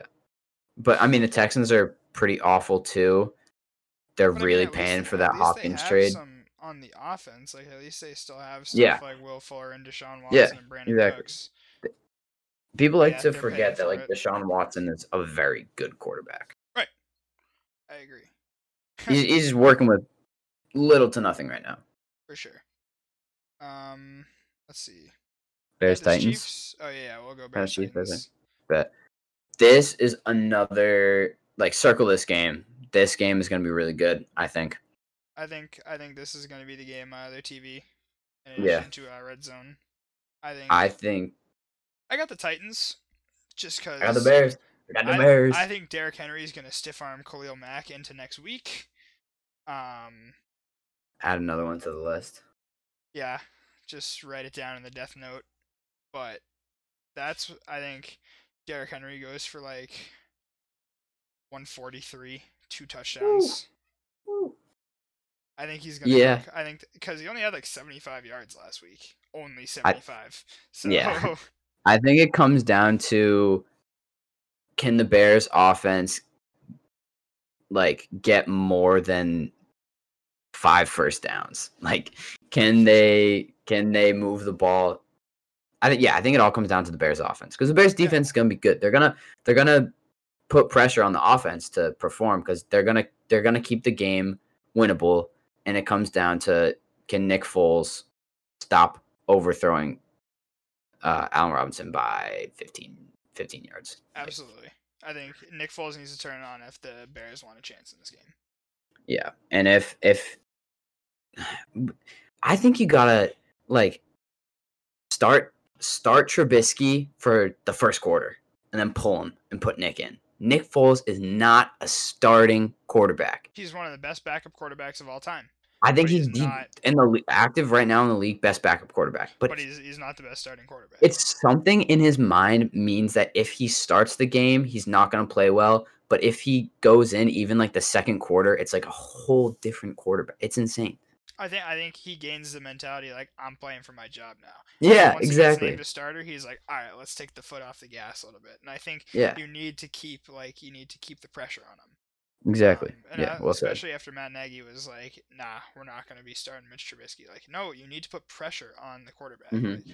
but I mean the Texans are pretty awful too. They're really paying for that Hopkins trade. Some on the offense, at least they still have stuff like Will Fuller and Deshaun Watson and Brandon Cooks. People to forget that Deshaun Watson is a very good quarterback. Right, I agree. He's working with little to nothing right now. For sure. Let's see. Bears Titans. Chiefs. Oh yeah, we'll go Bears Titans. But this is another circle this game. This game is going to be really good, I think. I think this is going to be the game on their TV. yeah, into Red Zone. I think I got the Titans, just because I got the Bears. I think Derrick Henry is going to stiff arm Khalil Mack into next week. Add another one to the list. Yeah, just write it down in the death note. But that's, I think Derrick Henry goes for like 143, 2 touchdowns. Woo. I think he's going to, yeah, I think, because he only had like 75 yards last week. Only 75. Yeah. I think it comes down to, can the Bears offense like get more than 5 first downs? Like, can they move the ball? I think it all comes down to the Bears offense, because the Bears defense is gonna be good. They're gonna put pressure on the offense to perform, because they're gonna keep the game winnable, and it comes down to, can Nick Foles stop overthrowing Allen Robinson by 15 yards. Absolutely. I think Nick Foles needs to turn it on if the Bears want a chance in this game. Yeah. And if I think you gotta like start Trubisky for the first quarter and then pull him and put Nick in. Nick Foles is not a starting quarterback. He's one of the best backup quarterbacks of all time. I think he's not, in the active right now in the league, best backup quarterback. But he's not the best starting quarterback. It's something in his mind means that if he starts the game, he's not going to play well. But if he goes in even like the second quarter, it's like a whole different quarterback. It's insane. I think he gains the mentality like, I'm playing for my job now. Yeah, once exactly. Once he gets named a starter, he's like, all right, let's take the foot off the gas a little bit. And I think you need to keep the pressure on him. Exactly. Especially after Matt Nagy was like, nah, we're not going to be starting Mitch Trubisky. Like, no, you need to put pressure on the quarterback. Mm-hmm.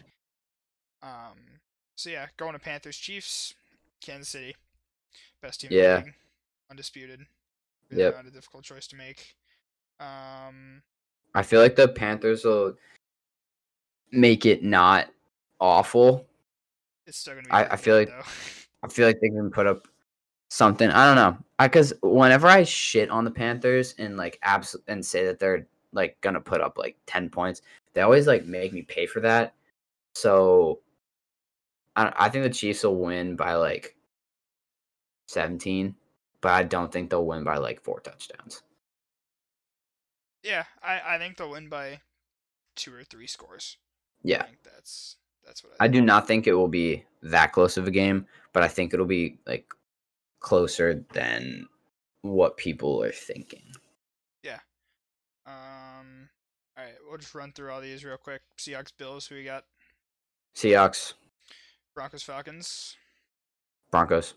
Like, so, yeah, going to Panthers, Chiefs, Kansas City. Best team in the league. Undisputed. Really not a difficult choice to make. I feel like the Panthers will make it not awful. It's still going to be I feel like they can put up something. I don't know. Because whenever I shit on the Panthers and like and say that they're like gonna put up like 10 points, they always like make me pay for that. So I think the Chiefs will win by like 17, but I don't think they'll win by like 4 touchdowns. Yeah, I think they'll win by 2 or 3 scores. Yeah, I think that's what I do not think it will be that close of a game, but I think it'll be like closer than what people are thinking. Yeah. All right, we'll just run through all these real quick. Seahawks, Bills, who we got? Seahawks. Broncos, Falcons. Broncos.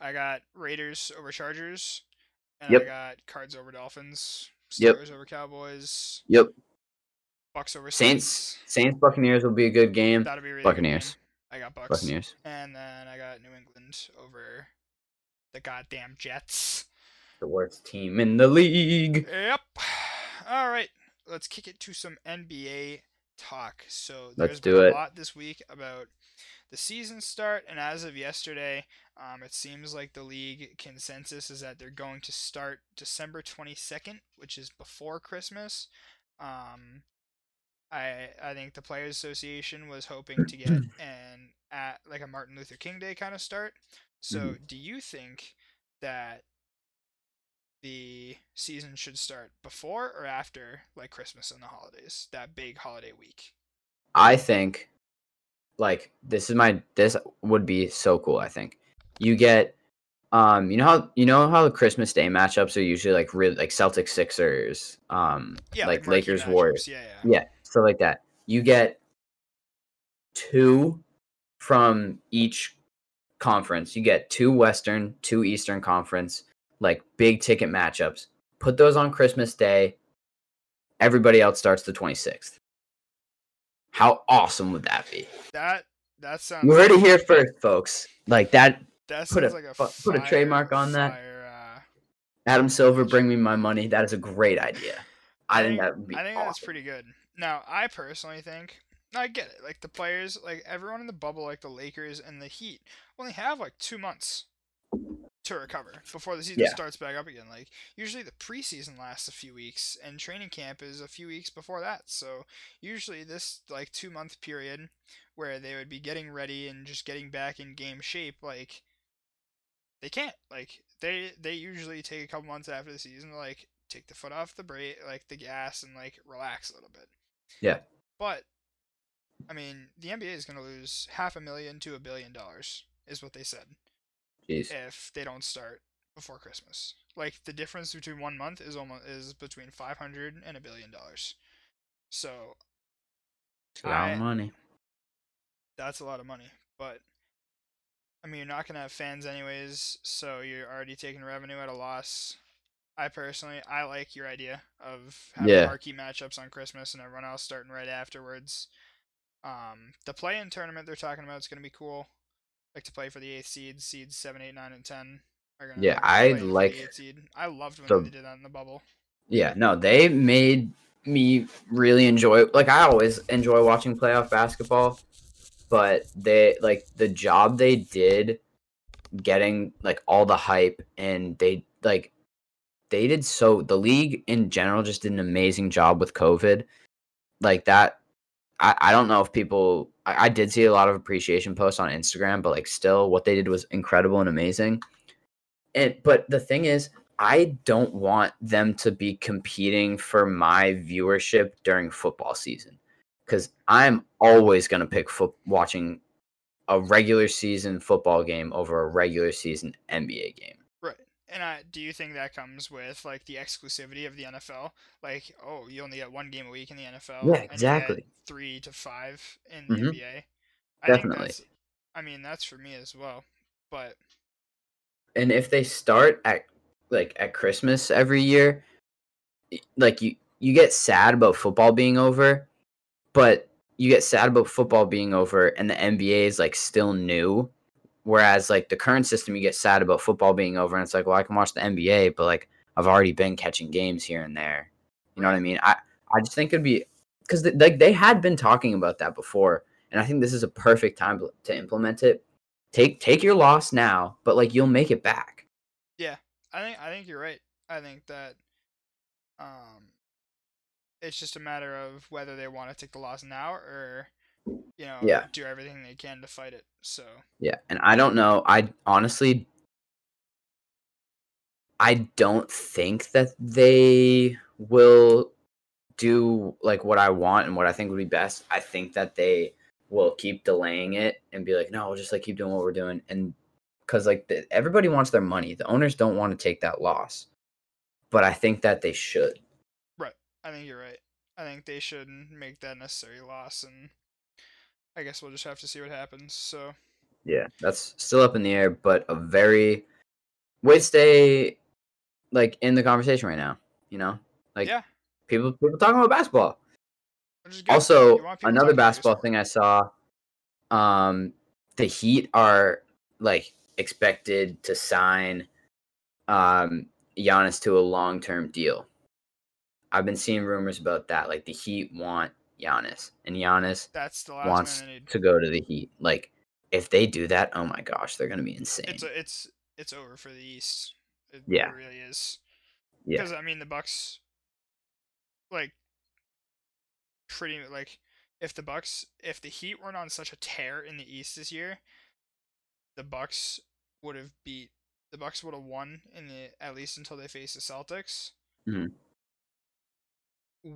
I got Raiders over Chargers. And I got Cards over Dolphins. Steelers over Cowboys. Bucks over Saints. Saints, Buccaneers will be a good game. That'll be really Buccaneers. Good game. I got Bucks. Buccaneers. And then I got New England over the goddamn Jets. The worst team in the league. Yep. All right. Let's kick it to some NBA talk. So there's been a lot this week about the season start. And as of yesterday, it seems like the league consensus is that they're going to start December 22nd, which is before Christmas. I think the Players Association was hoping to get a Martin Luther King Day kind of start. So, do you think that the season should start before or after, like, Christmas and the holidays, that big holiday week? I think, like, this would be so cool, I think. You get, you know how the Christmas Day matchups are usually, like, really, like, Celtics Sixers, like Lakers Warriors. Yeah, stuff like that. You get 2 from each conference. You get 2 Western, 2 Eastern conference, like big ticket matchups. Put those on Christmas Day. Everybody else starts the 26th. How awesome would that be? That sounds. You heard it here first, folks. Like that. That sounds put a trademark on that. Adam Silver, bring me my money. That is a great idea. I think that would be. I think that's pretty good. Now, I personally think. I get it. Like, the players, like, everyone in the bubble, like the Lakers and the Heat, only have, like, 2 months. to recover before the season starts back up again. Like, usually the preseason lasts a few weeks, and training camp is a few weeks before that. So usually this, like, 2-month period where they would be getting ready and just getting back in game shape, like, they can't. Like, they usually take a couple months after the season to, like, take the foot off the brake, like, the gas, and, like, relax a little bit. Yeah. But, I mean, the NBA is going to lose $500,000 to $1 billion, is what they said. Jeez. If they don't start before Christmas. Like, the difference between 1 month is between $500 and $1 billion. So, it's a lot of money. That's a lot of money. But, I mean, you're not going to have fans anyways, so you're already taking revenue at a loss. I personally, I like your idea of having marquee matchups on Christmas and everyone else starting right afterwards. The play-in tournament they're talking about is going to be cool. Like, to play for the 8th seed, seeds 7, 8, 9, and 10 are going to I loved when they did that in the bubble. Yeah, no, they made me really enjoy... Like, I always enjoy watching playoff basketball, but they, like, the job they did getting, like, all the hype, and they, like... They did so... The league, in general, just did an amazing job with COVID. Like, that... I don't know if people... I did see a lot of appreciation posts on Instagram, but, like, still, what they did was incredible and amazing. But the thing is, I don't want them to be competing for my viewership during football season. Because I'm always going to pick watching a regular season football game over a regular season NBA game. And do you think that comes with, like, the exclusivity of the NFL? Like, oh, you only get one game a week in the NFL. Yeah, exactly. And you get 3 to 5 in the NBA. Definitely. I mean, that's for me as well. But. And if they start at Christmas every year, like, you get sad about football being over, but you get sad about football being over and the NBA is, like, still new. Whereas, like, the current system, you get sad about football being over, and it's like, well, I can watch the NBA, but, like, I've already been catching games here and there. You know what I mean? I just think it'd be – because, like, they had been talking about that before, and I think this is a perfect time to implement it. Take your loss now, but, like, you'll make it back. Yeah, I think you're right. I think that it's just a matter of whether they want to take the loss now or – do everything they can to fight it. So and I don't know. I don't think that they will do, like, what I want and what I think would be best. I think that they will keep delaying it and be like, no, we'll just, like, keep doing what we're doing. And because, like, everybody wants their money. The owners don't want to take that loss, but I think that they should. Right. I think you're right. I think they should make that necessary loss, and I guess we'll just have to see what happens. So, yeah, that's still up in the air, but a very stay, like, in the conversation right now. You know, like, people talking about basketball. Also, another basketball thing I saw: the Heat are, like, expected to sign Giannis to a long-term deal. I've been seeing rumors about that. Like, the Heat want Giannis, and Giannis wants to go to the Heat. Like, if they do that, oh my gosh, they're gonna be insane. It's over for the East. It really is. Yeah, because I mean, the Bucks, like, pretty, like, if the Heat weren't on such a tear in the East this year, the Bucks would have won at least until they faced the Celtics. Mm-hmm.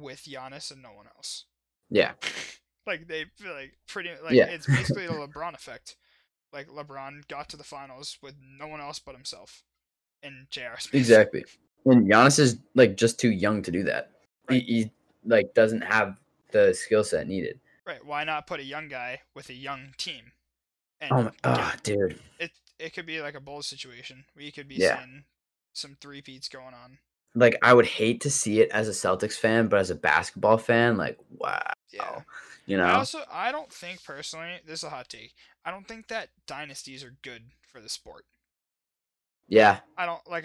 With Giannis and no one else. Yeah. Like, they feel like pretty, like, it's basically the LeBron effect. Like, LeBron got to the finals with no one else but himself and J.R. Smith. Exactly. And Giannis is, like, just too young to do that. Right. He like, doesn't have the skill set needed. Right. Why not put a young guy with a young team? And dude. It could be like a Bulls situation. We could be seeing some three-peats going on. Like, I would hate to see it as a Celtics fan, but as a basketball fan, like, wow. Yeah. You know? I don't think, personally, this is a hot take, I don't think that dynasties are good for the sport. Yeah. I don't, like,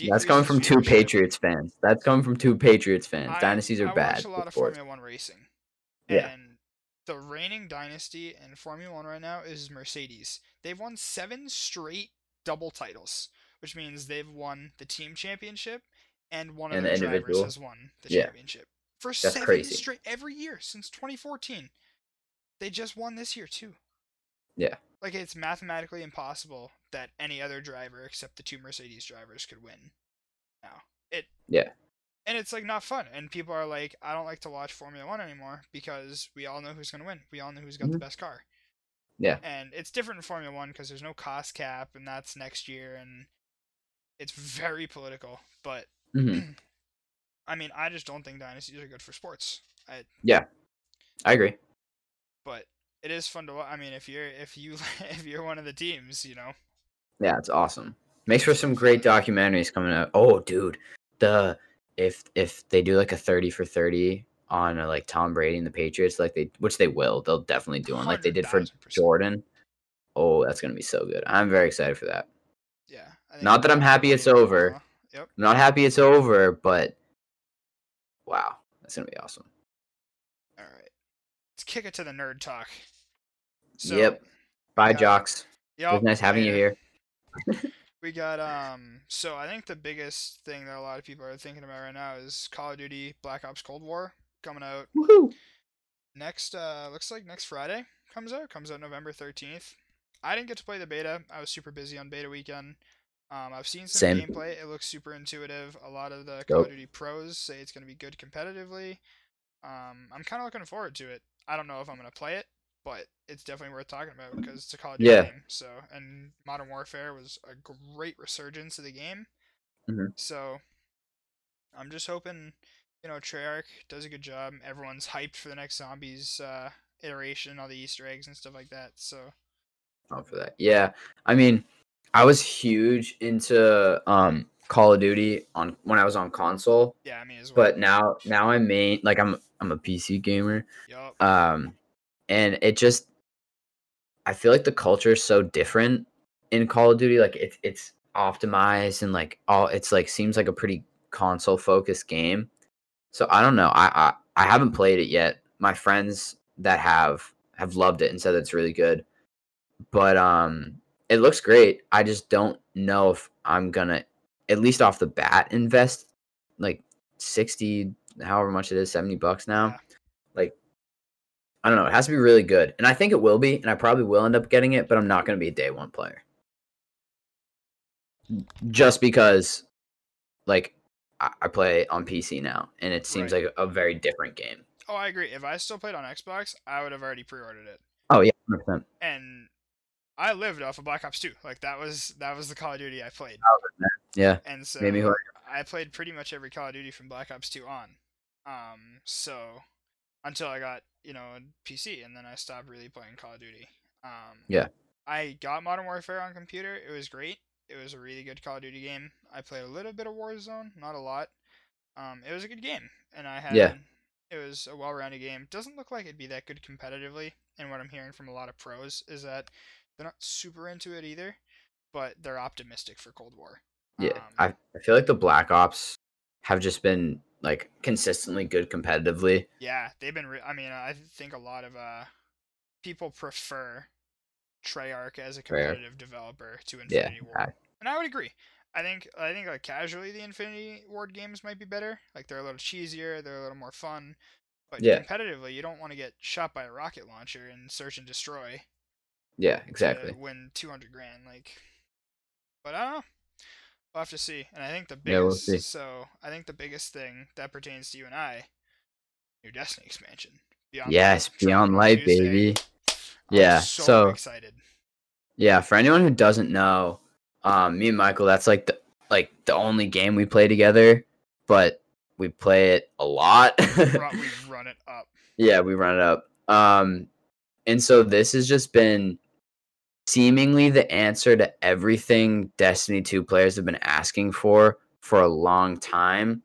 that's coming from two Patriots fans. Dynasties are bad. I watch a lot of Formula 1 racing. Yeah. And the reigning dynasty in Formula 1 right now is Mercedes. They've won 7 straight double titles, which means they've won the team championship and one of the drivers individual. Has won the championship. For That's seven crazy. Straight every year since 2014. They just won this year too. Yeah. Like, it's mathematically impossible that any other driver except the two Mercedes drivers could win. Now it. Yeah. And it's like not fun. And people are like, I don't like to watch Formula One anymore because we all know who's going to win. We all know who's got the best car. Yeah. And it's different in Formula One because there's no cost cap, and that's next year, and it's very political. But I mean, I just don't think dynasties are good for sports. Yeah, I agree. But it is fun to watch. I mean, if you're one of the teams, you know. Yeah, it's awesome. Makes for some great documentaries coming out. Oh, dude, if they do like a 30 for 30 on like Tom Brady and the Patriots, like they'll definitely do one like they did for Jordan. Oh, that's gonna be so good. I'm very excited for that. Yeah. Not that I'm happy it's over. Yep. I'm not happy it's over, but wow, that's gonna be awesome. All right, let's kick it to the nerd talk. So, yep. Bye, jocks. It was nice having you here. We got So I think the biggest thing that a lot of people are thinking about right now is Call of Duty Black Ops Cold War coming out. Woohoo! Next, looks like next Friday comes out November 13th. I didn't get to play the beta. I was super busy on beta weekend. I've seen some gameplay. It looks super intuitive. A lot of the Call of Duty pros say it's going to be good competitively. I'm kind of looking forward to it. I don't know if I'm going to play it, but it's definitely worth talking about because it's a Call of Duty game. So, and Modern Warfare was a great resurgence of the game. So, I'm just hoping, you know, Treyarch does a good job. Everyone's hyped for the next Zombies iteration, all the Easter eggs and stuff like that. So, for that, yeah. I mean, I was huge into Call of Duty when I was on console. Yeah, I mean as well. But now I'm I'm a PC gamer. Yep. And it just, I feel like the culture is so different in Call of Duty. Like it's optimized and like all it's like seems like a pretty console focused game. So I don't know. I haven't played it yet. My friends that have loved it and said it's really good. But it looks great. I just don't know if I'm gonna, at least off the bat, invest like 60, however much it is, $70 now. Yeah. Like, I don't know. It has to be really good, and I think it will be, and I probably will end up getting it. But I'm not gonna be a day one player, just because, like, I play on PC now, and it seems like a very different game. Oh, I agree. If I still played on Xbox, I would have already pre-ordered it. Oh yeah, 100%. And I lived off of Black Ops 2. Like that was the Call of Duty I played. Yeah. And so I played pretty much every Call of Duty from Black Ops 2 on. So until I got, you know, a PC, and then I stopped really playing Call of Duty. Yeah. I got Modern Warfare on computer. It was great. It was a really good Call of Duty game. I played a little bit of Warzone, not a lot. It was a good game, and I had it was a well-rounded game. Doesn't look like it'd be that good competitively, and what I'm hearing from a lot of pros is that they're not super into it either, but they're optimistic for Cold War. Yeah, I feel like the Black Ops have just been like consistently good competitively. Yeah, they've been. I mean, I think a lot of people prefer Treyarch as a competitive developer to Infinity Ward, and I would agree. I think like casually the Infinity Ward games might be better. Like they're a little cheesier, they're a little more fun, but competitively you don't want to get shot by a rocket launcher and search and destroy. Yeah, exactly. Win $200,000, like, but I don't know. We'll have to see. And I think the biggest, we'll see. So I think the biggest thing that pertains to you and I, new Destiny expansion. Beyond Light, baby. Yeah, I'm so excited. Yeah, for anyone who doesn't know, me and Michael, that's like the only game we play together, but we play it a lot. We run it up. Yeah, we run it up. And so this has just been seemingly the answer to everything Destiny 2 players have been asking for a long time.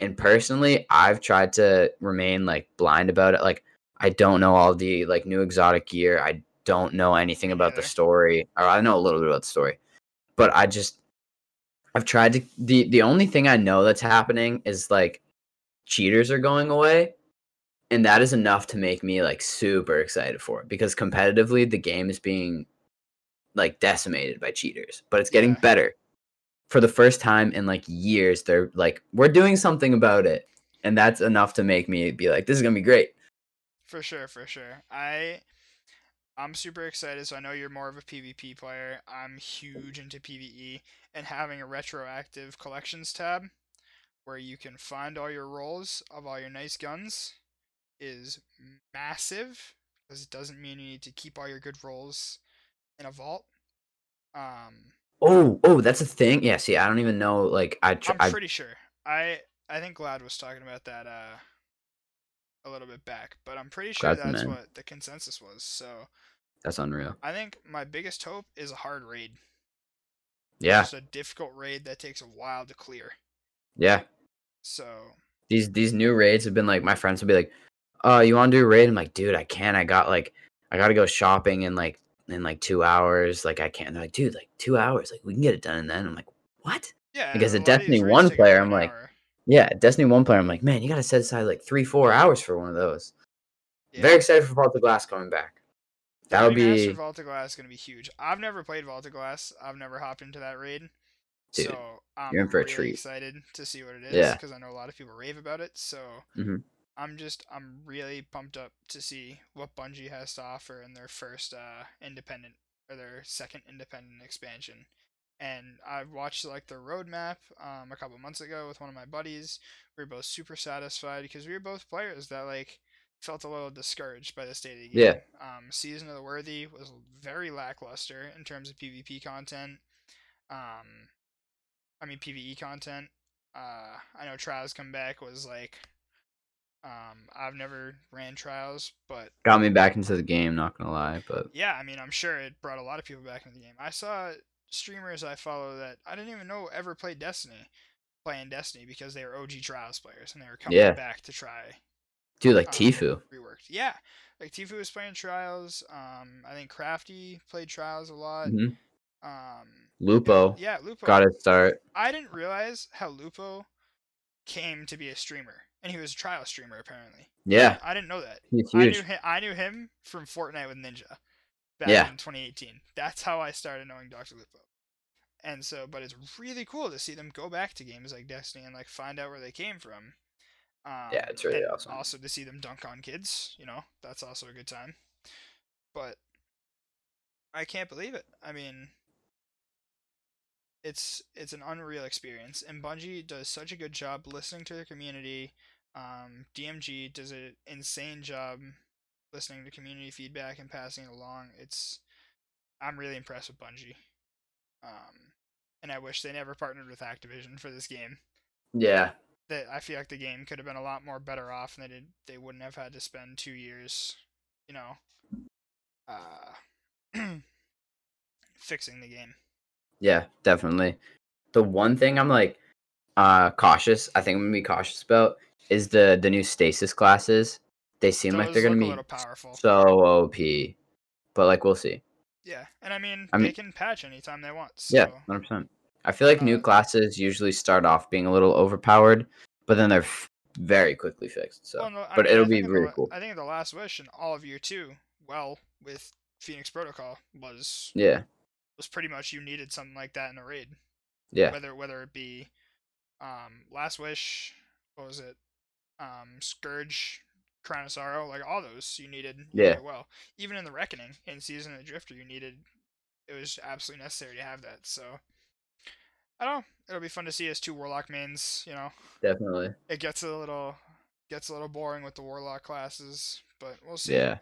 And personally, I've tried to remain like blind about it. Like, I don't know all the like new exotic gear. I don't know anything about the story. Or I know a little bit about the story, but I've tried to. The only thing I know that's happening is like cheaters are going away. And that is enough to make me like super excited for it because competitively the game is being like decimated by cheaters, but it's getting better. For the first time in like years, they're like, we're doing something about it. And that's enough to make me be like, this is going to be great. For sure, for sure. I'm super excited. So I know you're more of a PvP player. I'm huge into PvE, and having a retroactive collections tab where you can find all your rolls of all your nice guns is massive, because it doesn't mean you need to keep all your good rolls in a vault. Oh, that's a thing. Yeah, see, I don't even know. Like, I'm pretty sure. I think Glad was talking about that a little bit back, but I'm pretty sure that's what the consensus was. So that's unreal. I think my biggest hope is a hard raid. Yeah, it's a difficult raid that takes a while to clear. Yeah. So these new raids have been like, my friends will be like, "Oh, you want to do a raid?" I'm like, "Dude, I can't. I got to go shopping in 2 hours. Like, I can't." They're like, "Dude, 2 hours. Like, we can get it done." And then I'm like, "What?" Yeah. Because a Destiny 1 player, I'm like, yeah, Destiny 1 player, I'm like, man, you got to set aside like 3-4 hours for one of those. Yeah. Very excited for Vault of Glass coming back. That'll be Vault of Glass going to be huge. I've never played Vault of Glass. I've never hopped into that raid. Dude, so I'm really excited to see what it is, because I know a lot of people rave about it. So I'm really pumped up to see what Bungie has to offer in their first second independent expansion. And I watched like the roadmap a couple months ago with one of my buddies. We were both super satisfied, because we were both players that like felt a little discouraged by the state of the game. Yeah. Season of the Worthy was very lackluster in terms of PvP content. I mean, PvE content. I know Trials Come Back was like, I've never ran Trials, but got me back into the game, not gonna lie. But yeah, I mean, I'm sure it brought a lot of people back into the game. I saw streamers I follow that I didn't even know ever played Destiny playing Destiny, because they were OG Trials players and they were coming back to try. Dude, like Tfue. Reworked. Yeah. Like Tfue was playing Trials. I think Crafty played Trials a lot. Mm-hmm. Lupo. Yeah, Lupo got his start. I didn't realize how Lupo came to be a streamer, and he was a trial streamer apparently. Yeah, I didn't know that. He's huge. I knew him from Fortnite with Ninja back in 2018. That's how I started knowing Dr. Lupo. And so, but it's really cool to see them go back to games like Destiny and like find out where they came from. Yeah, it's really awesome. Also to see them dunk on kids, you know, that's also a good time. But I can't believe it. I mean, it's an unreal experience, and Bungie does such a good job listening to their community. DMG does an insane job listening to community feedback and passing it along. I'm really impressed with Bungie, and I wish they never partnered with Activision for this game. Yeah, that I feel like the game could have been a lot more better off, and they wouldn't have had to spend 2 years, you know, fixing the game. Yeah, definitely. The one thing I'm like cautious, I think I'm gonna be cautious about, is the new stasis classes. They seem those like they're gonna be powerful. So OP, but like we'll see. Yeah, and I mean they can patch anytime they want. So. Yeah, 100%. I feel like new classes usually start off being a little overpowered, but then they're very quickly fixed. So, well, no, but it'll be really cool. I think the Last Wish and all of Year 2, well, with Phoenix Protocol was was pretty much, you needed something like that in a raid. Yeah. Whether it be Last Wish, what was it? Scourge, Crown of Sorrow, like all those you needed. Yeah. Well, even in the Reckoning in Season of the Drifter, it was absolutely necessary to have that. So I don't know. It'll be fun to see as two Warlock mains, you know. Definitely. It gets a little boring with the Warlock classes, but we'll see. Yeah.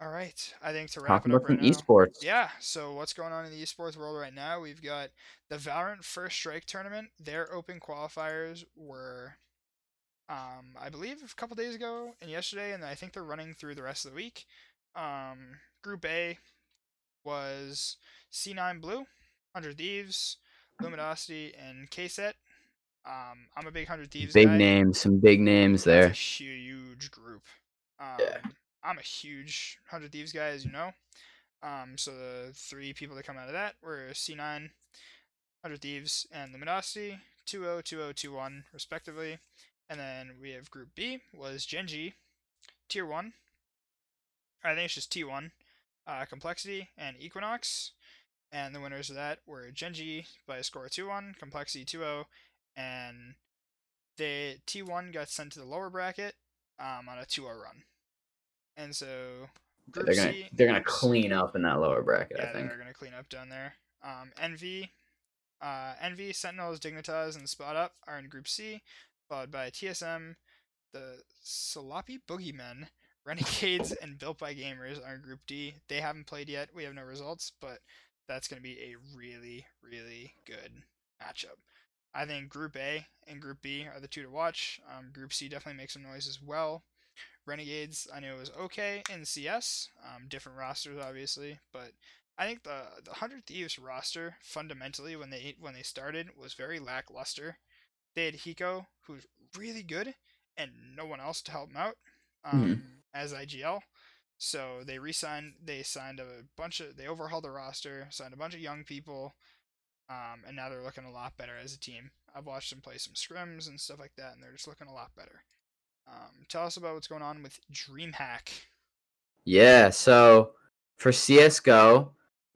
All right, I think to wrap it up right now. Esports. Yeah, so what's going on in the esports world right now? We've got the Valorant First Strike tournament. Their open qualifiers were, I believe, a couple days ago and yesterday, and I think they're running through the rest of the week. Group A was C9 Blue, 100 Thieves, Luminosity, and KSET. I'm a big 100 Thieves guy. Big names, some big names there. That's a huge group. Yeah. I'm a huge 100 Thieves guy, as you know. So the three people that come out of that were C9, 100 Thieves, and Luminosity, 2-0, 2-0, 2-1, respectively. And then we have Group B was Gen.G, Tier 1. I think it's just T1. Complexity, and Equinox. And the winners of that were Gen.G by a score of 2-1, Complexity 2-0, and the T1 got sent to the lower bracket on a 2-0 run. And so Group C, they're going to clean up in that lower bracket, I think. Yeah, they're going to clean up down there. NV, Sentinels, Dignitas, and Spot Up are in Group C, followed by TSM, the Sloppy Boogeymen, Renegades, and Built by Gamers are in Group D. They haven't played yet. We have no results, but that's going to be a really, really good matchup. I think Group A and Group B are the two to watch. Group C definitely makes some noise as well. Renegades, I knew it was okay in CS. Different rosters, obviously, but I think the 100 Thieves roster fundamentally when they started was very lackluster. They had Hiko, who's really good, and no one else to help him out as IGL. So they re-signed. They signed a bunch of. They overhauled the roster, signed a bunch of young people, and now they're looking a lot better as a team. I've watched them play some scrims and stuff like that, and they're just looking a lot better. Tell us about what's going on with DreamHack. Yeah, so for CSGO,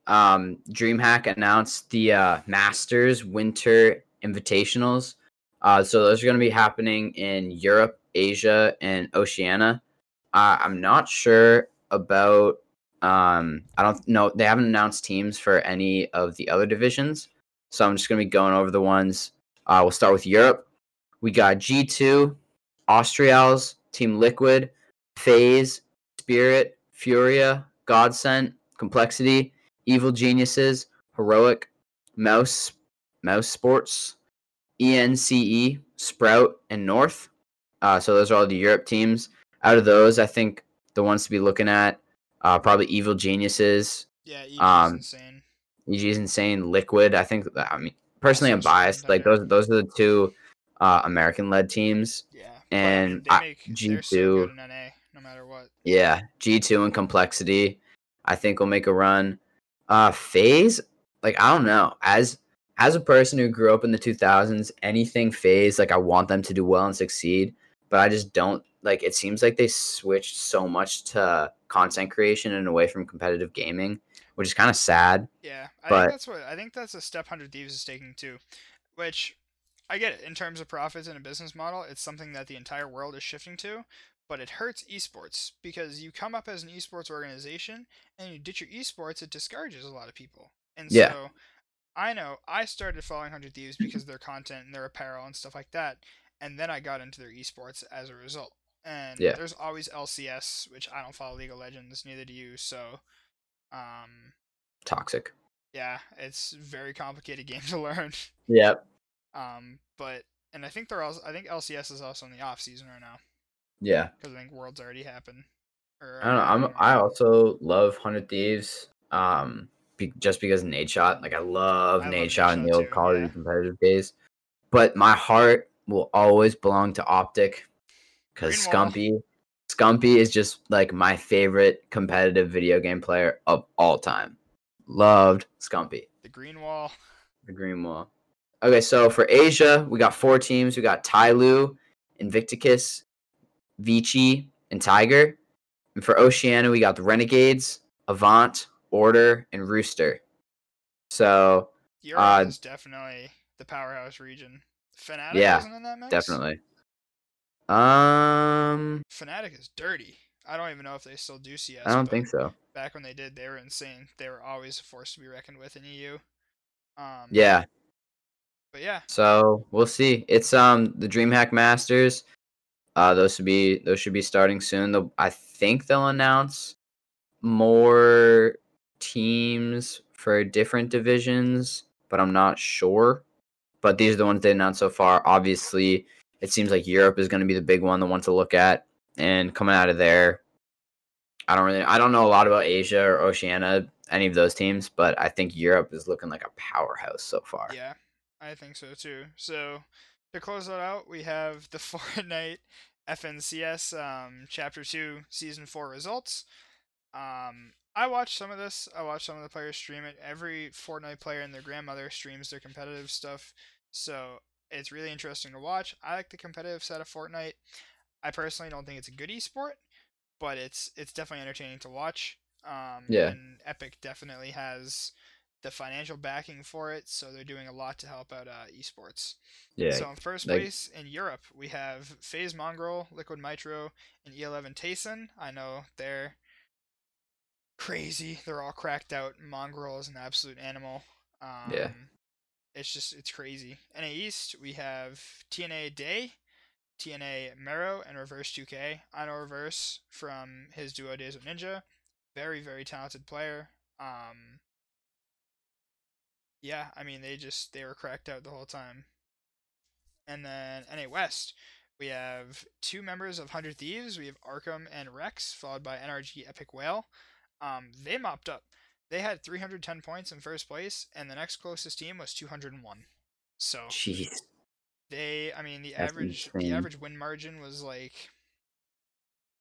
DreamHack announced the Masters Winter Invitationals. So those are going to be happening in Europe, Asia, and Oceania. I'm not sure about... I don't know. They haven't announced teams for any of the other divisions. So I'm just going to be going over the ones. We'll start with Europe. We got G2... Austrials, Team Liquid, FaZe, Spirit, Furia, Godsent, Complexity, Evil Geniuses, Heroic, Mouse Sports, ENCE, Sprout, and North. So those are all the Europe teams. Out of those, I think the ones to be looking at, probably Evil Geniuses. Yeah, EG's insane. EG's insane. Liquid, I think, I mean, personally, I'm biased. Like, those are the two American-led teams. Yeah. And G2, so good in NA, no matter what. Yeah, G2 and Complexity, I think will make a run. FaZe, like I don't know. As a person who grew up in the 2000s, anything FaZe, like I want them to do well and succeed, but I just don't like. It seems like they switched so much to content creation and away from competitive gaming, which is kind of sad. Yeah, I think that's a step 100 Thieves is taking too, which. I get it. In terms of profits and a business model, it's something that the entire world is shifting to, but it hurts esports because you come up as an esports organization and you ditch your esports, it discourages a lot of people. And yeah. So I know I started following 100 Thieves because of their content and their apparel and stuff like that, and then I got into their esports as a result. And yeah. There's always LCS, which I don't follow League of Legends, neither do you, so... Toxic. Yeah, it's a very complicated game to learn. Yep. But I think they're also. I think LCS is also in the off season right now. Yeah, because I think Worlds already happened. I don't know. I also love 100 Thieves. Just because of Nade Shot, like I love Nade Shot in the old Call of Duty competitive days. But my heart will always belong to Optic, because Scumpy is just like my favorite competitive video game player of all time. Loved Scumpy. The green wall. Okay, so for Asia, we got four teams. We got Tyloo, Invicticus, Vici, and Tiger. And for Oceania, we got the Renegades, Avant, Order, and Rooster. So... Europe is definitely the powerhouse region. Fnatic isn't in that mix? Yeah, definitely. Fnatic is dirty. I don't even know if they still do CS. I don't think so. Back when they did, they were insane. They were always a force to be reckoned with in EU. Yeah. But yeah. So we'll see. It's the DreamHack Masters. Those should be starting soon. I think they'll announce more teams for different divisions, but I'm not sure. But these are the ones they announced so far. Obviously, it seems like Europe is going to be the big one, the one to look at. And coming out of there, I don't know a lot about Asia or Oceania, any of those teams, but I think Europe is looking like a powerhouse so far. Yeah. I think so, too. So, to close that out, we have the Fortnite FNCS Chapter 2 Season 4 results. I watched some of this. I watched some of the players stream it. Every Fortnite player and their grandmother streams their competitive stuff. So, it's really interesting to watch. I like the competitive side of Fortnite. I personally don't think it's a good esport, but it's definitely entertaining to watch. Yeah. And Epic definitely has the financial backing for it, so they're doing a lot to help out esports. Yeah. So in first place in Europe, we have FaZe Mongrel, Liquid Mitro, and E11 Tayson. I know they're crazy. They're all cracked out. Mongrel is an absolute animal. Yeah. It's crazy. NA East, we have TNA Day, TNA Mero, and Reverse 2K. I know Reverse from his duo Days of Ninja. Very, very talented player. Yeah, I mean, they were cracked out the whole time. And then NA West, we have two members of 100 Thieves. We have Arkham and Rex, followed by NRG Epic Whale. They mopped up. They had 310 points in first place, and the next closest team was 201. So, jeez. The average win margin was like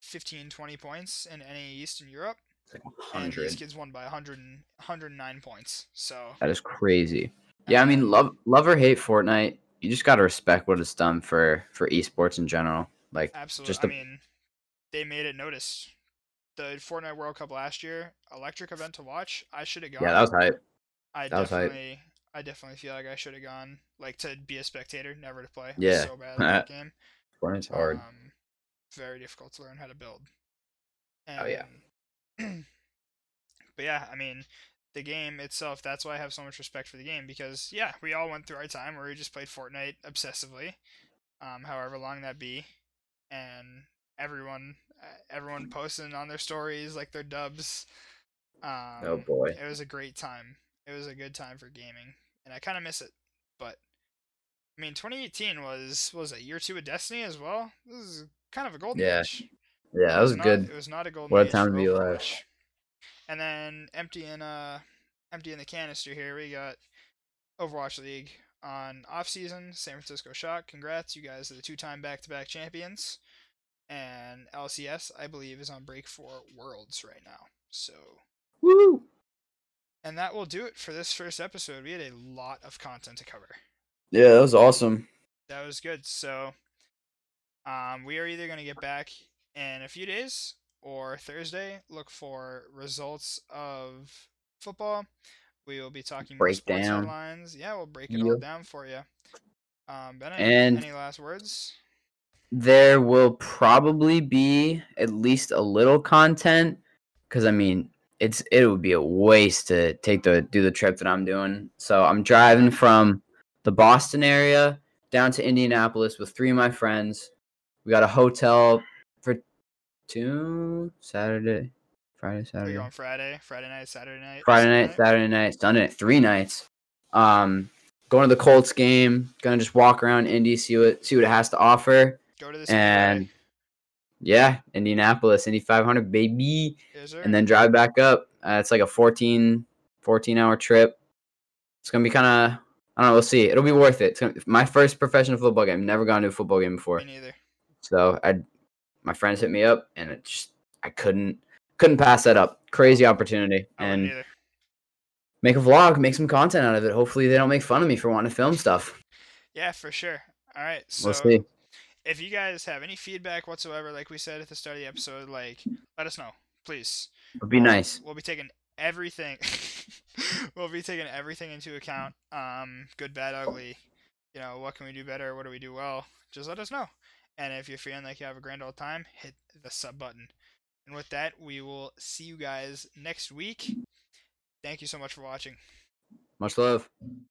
15, 20 points in NA East and Europe. Like 100. And these kids won by 109 points. So that is crazy. Yeah, I mean, love or hate Fortnite, you just gotta respect what it's done for esports in general. Like, absolutely. They made it noticed. The Fortnite World Cup last year, electric event to watch. I should have gone. Yeah, that was hype. I definitely feel like I should have gone. Like, to be a spectator, never to play. Yeah, I was so bad at that game. Fortnite's hard. Very difficult to learn how to build. And, oh yeah. But yeah, I mean, the game itself, that's why I have so much respect for the game, because yeah, we all went through our time where we just played Fortnite obsessively, however long that be, and everyone posting on their stories like their dubs. Oh boy. It was a great time. It was a good time for gaming, and I kind of miss it, but I mean, 2018 was a year two of Destiny as well. This is kind of a golden age. Yeah, that was good. It was not a golden age. What a time to be alive. And then emptying the canister here, we got Overwatch League on off season. San Francisco Shock, congrats, you guys are the 2-time back-to-back champions. And LCS, I believe, is on break for Worlds right now. So, woo! And that will do it for this first episode. We had a lot of content to cover. Yeah, that was awesome. That was good. So, we are either going to get back in a few days or Thursday, look for results of football. We will be talking about sports headlines. Yeah, we'll break it all down for you. Ben, any last words? There will probably be at least a little content, because I mean, it would be a waste to do the trip that I'm doing. So I'm driving from the Boston area down to Indianapolis with 3 of my friends. We got a hotel for 2 Friday. We're going Friday night, Saturday night. Sunday night, 3 nights. Going to the Colts game. Gonna just walk around Indy, see what it has to offer. Go to the and Friday. Yeah, Indianapolis, Indy 500, baby. Yes, and then drive back up. It's like a 14-hour trip. It's gonna be kind of, I don't know. We'll see. It'll be worth it. It's gonna be my first professional football game. I've never gone to a football game before. Me neither. So my friends hit me up, and it just I couldn't pass that up. Crazy opportunity, and make a vlog, make some content out of it. Hopefully, they don't make fun of me for wanting to film stuff. Yeah, for sure. All right, so we'll see. If you guys have any feedback whatsoever, like we said at the start of the episode, like, let us know, please. It would be nice. We'll be taking everything. We'll be taking everything into account. Good, bad, ugly. You know, what can we do better? What do we do well? Just let us know. And if you're feeling like you have a grand old time, hit the sub button. And with that, we will see you guys next week. Thank you so much for watching. Much love.